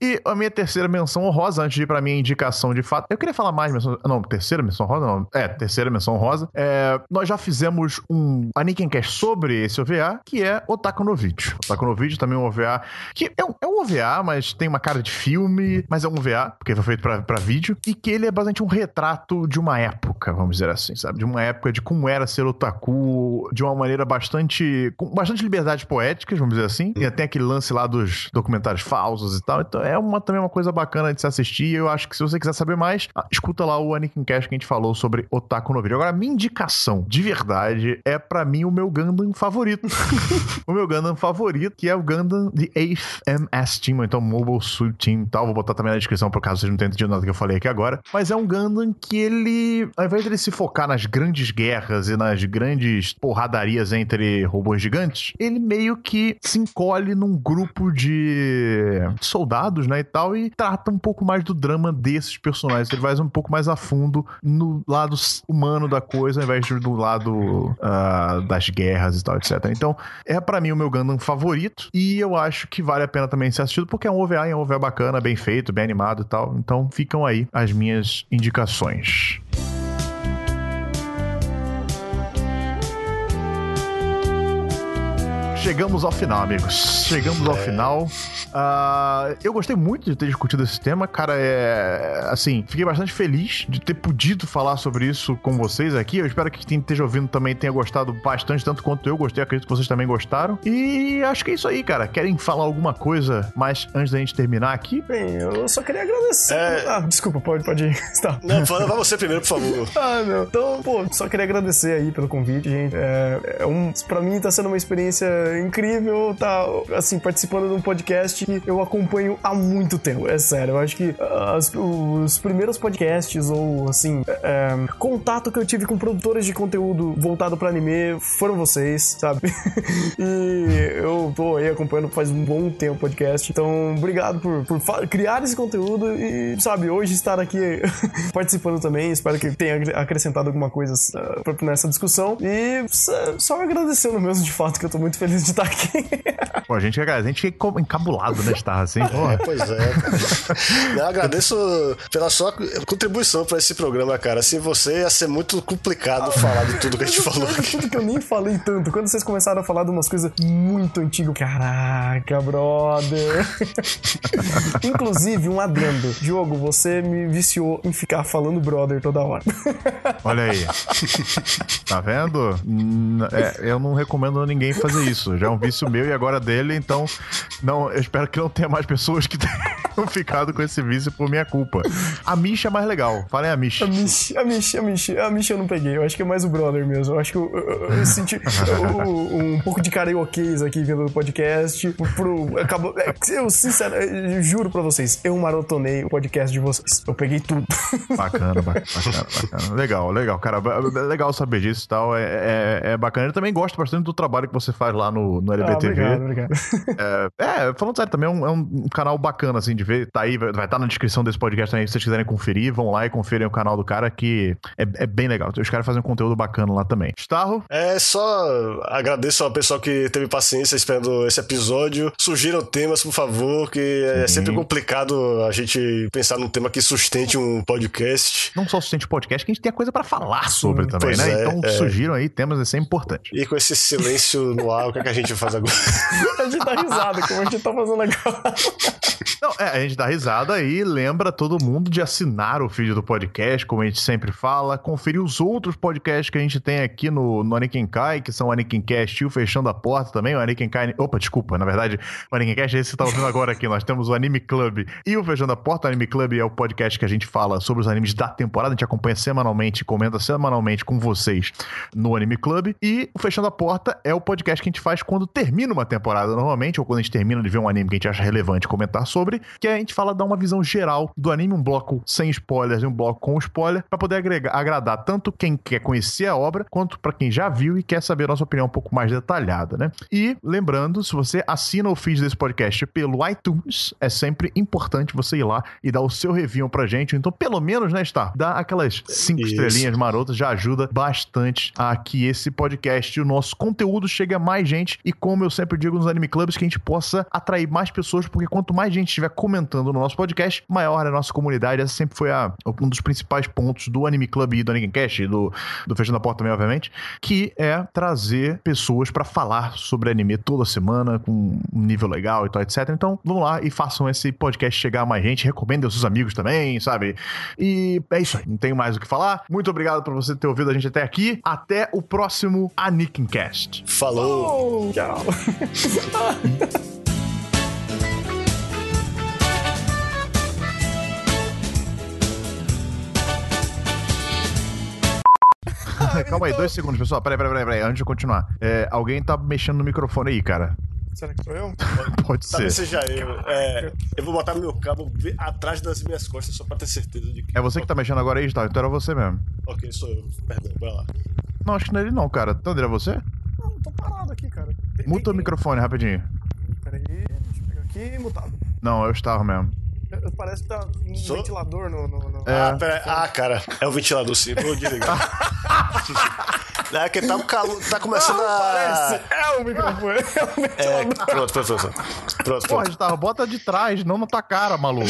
E a minha terceira menção honrosa, antes de ir pra minha indicação de fato, eu queria falar mais menção... Não, terceira menção honrosa? Não. É, terceira menção honrosa. É, nós já fizemos um AnikenCast sobre esse O V A, que é Otaku no Vídeo. Otaku no Vídeo também é um O V A, que é um, é um O V A, mas tem uma cara de filme, mas é um O V A, porque foi feito pra, pra vídeo, e que ele é basicamente um retrato de uma época, vamos dizer assim, sabe? De uma época de como era ser otaku, de uma maneira bastante... com bastante liberdades poéticas, vamos dizer assim. E até aquele lance lá dos documentários falsos e tal. Então é uma, também uma coisa bacana de se assistir. Eu acho que se você quiser saber mais, escuta lá o AnikenCast que a gente falou sobre Otaku no Vídeo. Agora, a minha indicação, de verdade, é pra mim o meu Gundam favorito. O meu Gundam favorito, que é o Gundam The eighth M S Team, ou então Mobile Suit Team e tal. Vou botar também na descrição, por caso vocês não tenham entendido nada que eu falei aqui agora. Mas é um Gundam que ele... invés de ele se focar nas grandes guerras e nas grandes porradarias entre robôs gigantes, ele meio que se encolhe num grupo de soldados, né, e tal, e trata um pouco mais do drama desses personagens. Ele vai um pouco mais a fundo no lado humano da coisa, ao invés de do lado uh, das guerras e tal, etcétera. Então, é pra mim o meu Gundam favorito, e eu acho que vale a pena também ser assistido, porque é um O V A, é um O V A bacana, bem feito, bem animado e tal. Então, ficam aí as minhas indicações. Chegamos ao final, amigos. Chegamos ao final. Uh, eu gostei muito de ter discutido esse tema, cara. É, assim, fiquei bastante feliz de ter podido falar sobre isso com vocês aqui. Eu espero que quem esteja ouvindo também tenha gostado bastante, tanto quanto eu gostei. Acredito que vocês também gostaram. E acho que é isso aí, cara. Querem falar alguma coisa mais antes da gente terminar aqui? Bem, eu só queria agradecer. É... Ah, desculpa, pode, pode ir. Tá. Não, fala, vai você primeiro, por favor. Ah, não. Então, pô, só queria agradecer aí pelo convite, gente. É, é um, pra mim tá sendo uma experiência incrível, tá, assim, participando de um podcast que eu acompanho há muito tempo, é sério, eu acho que as, os primeiros podcasts ou, assim, é, contato que eu tive com produtores de conteúdo voltado pra anime foram vocês, sabe? E eu tô aí acompanhando faz um bom tempo o podcast, então obrigado por, por fa- criar esse conteúdo e, sabe, hoje estar aqui participando também, espero que tenha acrescentado alguma coisa uh, nessa discussão e só agradecendo mesmo, de fato, que eu tô muito feliz de estar aqui. Pô, a gente, a gente fica encabulado, né, Estarro, assim? É, pois é. Não, agradeço pela sua contribuição pra esse programa, cara. Sem você ia ser muito complicado ah, falar de tudo que a gente falou aqui. Tudo que eu nem falei tanto. Quando vocês começaram a falar de umas coisas muito antigas. Caraca, brother. Inclusive, um adendo. Diogo, você me viciou em ficar falando brother toda hora. Olha aí. Tá vendo? É, eu não recomendo a ninguém fazer isso. Já é um vício meu e agora dele, então não, eu espero que não tenha mais pessoas que tenham ficado com esse vício por minha culpa. A Mish é mais legal. Falem a Mish. A Mish, a Mish, a Mish. A Mish eu não peguei. Eu acho que é mais o brother mesmo. Eu acho que eu, eu, eu senti eu, um pouco de karaokês aqui vindo do podcast. Pro, acabou, eu, sincero, eu juro pra vocês, eu maratonei o podcast de vocês. Eu peguei tudo. Bacana, bacana, bacana. Legal, legal, cara. Legal saber disso e tal. É, é, é bacana. Eu também gosto bastante do trabalho que você faz lá no, no L B T V. Ah, obrigado, obrigado. É, é, falando sério, também é um, é um canal bacana, assim, de ver. Tá aí, vai estar tá na descrição desse podcast também, se vocês quiserem conferir, vão lá e conferem o canal do cara, que é, é bem legal. Os caras fazem um conteúdo bacana lá também. Estarro? É, só agradeço ao pessoal que teve paciência esperando esse episódio. Sugiram temas, por favor, que é Sim. sempre complicado a gente pensar num tema que sustente um podcast. Não só sustente o podcast, que a gente tem a coisa pra falar sobre hum, também, né? É, então é. Sugiram aí temas, isso é importante. E com esse silêncio no ar, o que, é que a gente faz agora? A gente dá risada, como a gente tá fazendo agora. Não, é, a gente dá risada e lembra todo mundo de assinar o feed do podcast, como a gente sempre fala, conferir os outros podcasts que a gente tem aqui no, no AnikenCast, que são o AnikenCast e o Fechando a Porta também, o AnikenCast... Opa, desculpa, na verdade, o AnikenCast é esse que você tá ouvindo agora aqui, nós temos o Anime Club e o Fechando a Porta. O Anime Club é o podcast que a gente fala sobre os animes da temporada, a gente acompanha semanalmente, comenta semanalmente com vocês no Anime Club, e o Fechando a Porta é o podcast que a gente faz quando termina uma temporada normalmente, ou quando a gente termina de ver um anime que a gente acha relevante comentar sobre, que a gente fala, dá uma visão geral do anime, um bloco sem spoilers e um bloco com spoiler, pra poder agregar, agradar tanto quem quer conhecer a obra, quanto pra quem já viu e quer saber a nossa opinião um pouco mais detalhada, né? E, lembrando, se você assina o feed desse podcast pelo iTunes, é sempre importante você ir lá e dar o seu review pra gente, então pelo menos, né, Star? Dá aquelas cinco Isso. estrelinhas marotas, já ajuda bastante a que esse podcast e o nosso conteúdo chegue a mais gente, e como eu sempre digo nos anime clubs, que a gente possa atrair mais pessoas, porque quanto mais gente estiver comentando no nosso podcast, maior é a nossa comunidade. Essa sempre foi a, um dos principais pontos do Anime Club e do AnikenCast, do, do Fechando a Porta também, obviamente, que é trazer pessoas pra falar sobre anime toda semana, com um nível legal e tal, etcétera. Então, vamos lá e façam esse podcast chegar a mais gente, recomendem aos seus amigos também, sabe? E é isso aí, não tenho mais o que falar. Muito obrigado por você ter ouvido a gente até aqui. Até o próximo AnikenCast. Falou! Oh, tchau! Calma aí, dois segundos, pessoal. Peraí, peraí, peraí, peraí. Antes de eu continuar, é, alguém tá mexendo no microfone aí, cara. Será que sou eu? Pode, pode ser. Talvez seja eu. É, eu vou botar meu cabo atrás das minhas costas só pra ter certeza de que... É você que tá mexendo agora aí, Estarro? Então era você mesmo. Ok, sou eu. Perdão, vai lá. Não, acho que não é ele não, cara. Thunder, é você? Não, tô parado aqui, cara. Muta o microfone rapidinho. Peraí, deixa eu pegar aqui e mutado. Não, é o Estarro mesmo. Parece que tá um Sou... ventilador no... no, no... É. Ah, pera... ah, cara, é o ventilador sim, vou desligar. É que tá, um calo... tá começando não, a... É o microfone, é o ventilador. É... Pronto, pronto, pronto. pronto, pronto. Porra, bota de trás, não na tua cara, maluco.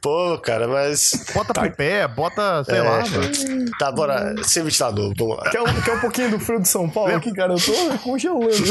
Pô, cara, mas... Bota tá. pro pé, bota, sei é... lá. Mano. Tá, bora, sem ventilador, vamos lá. Quer um, quer um pouquinho do frio de São Paulo aqui, cara? Eu tô congelando.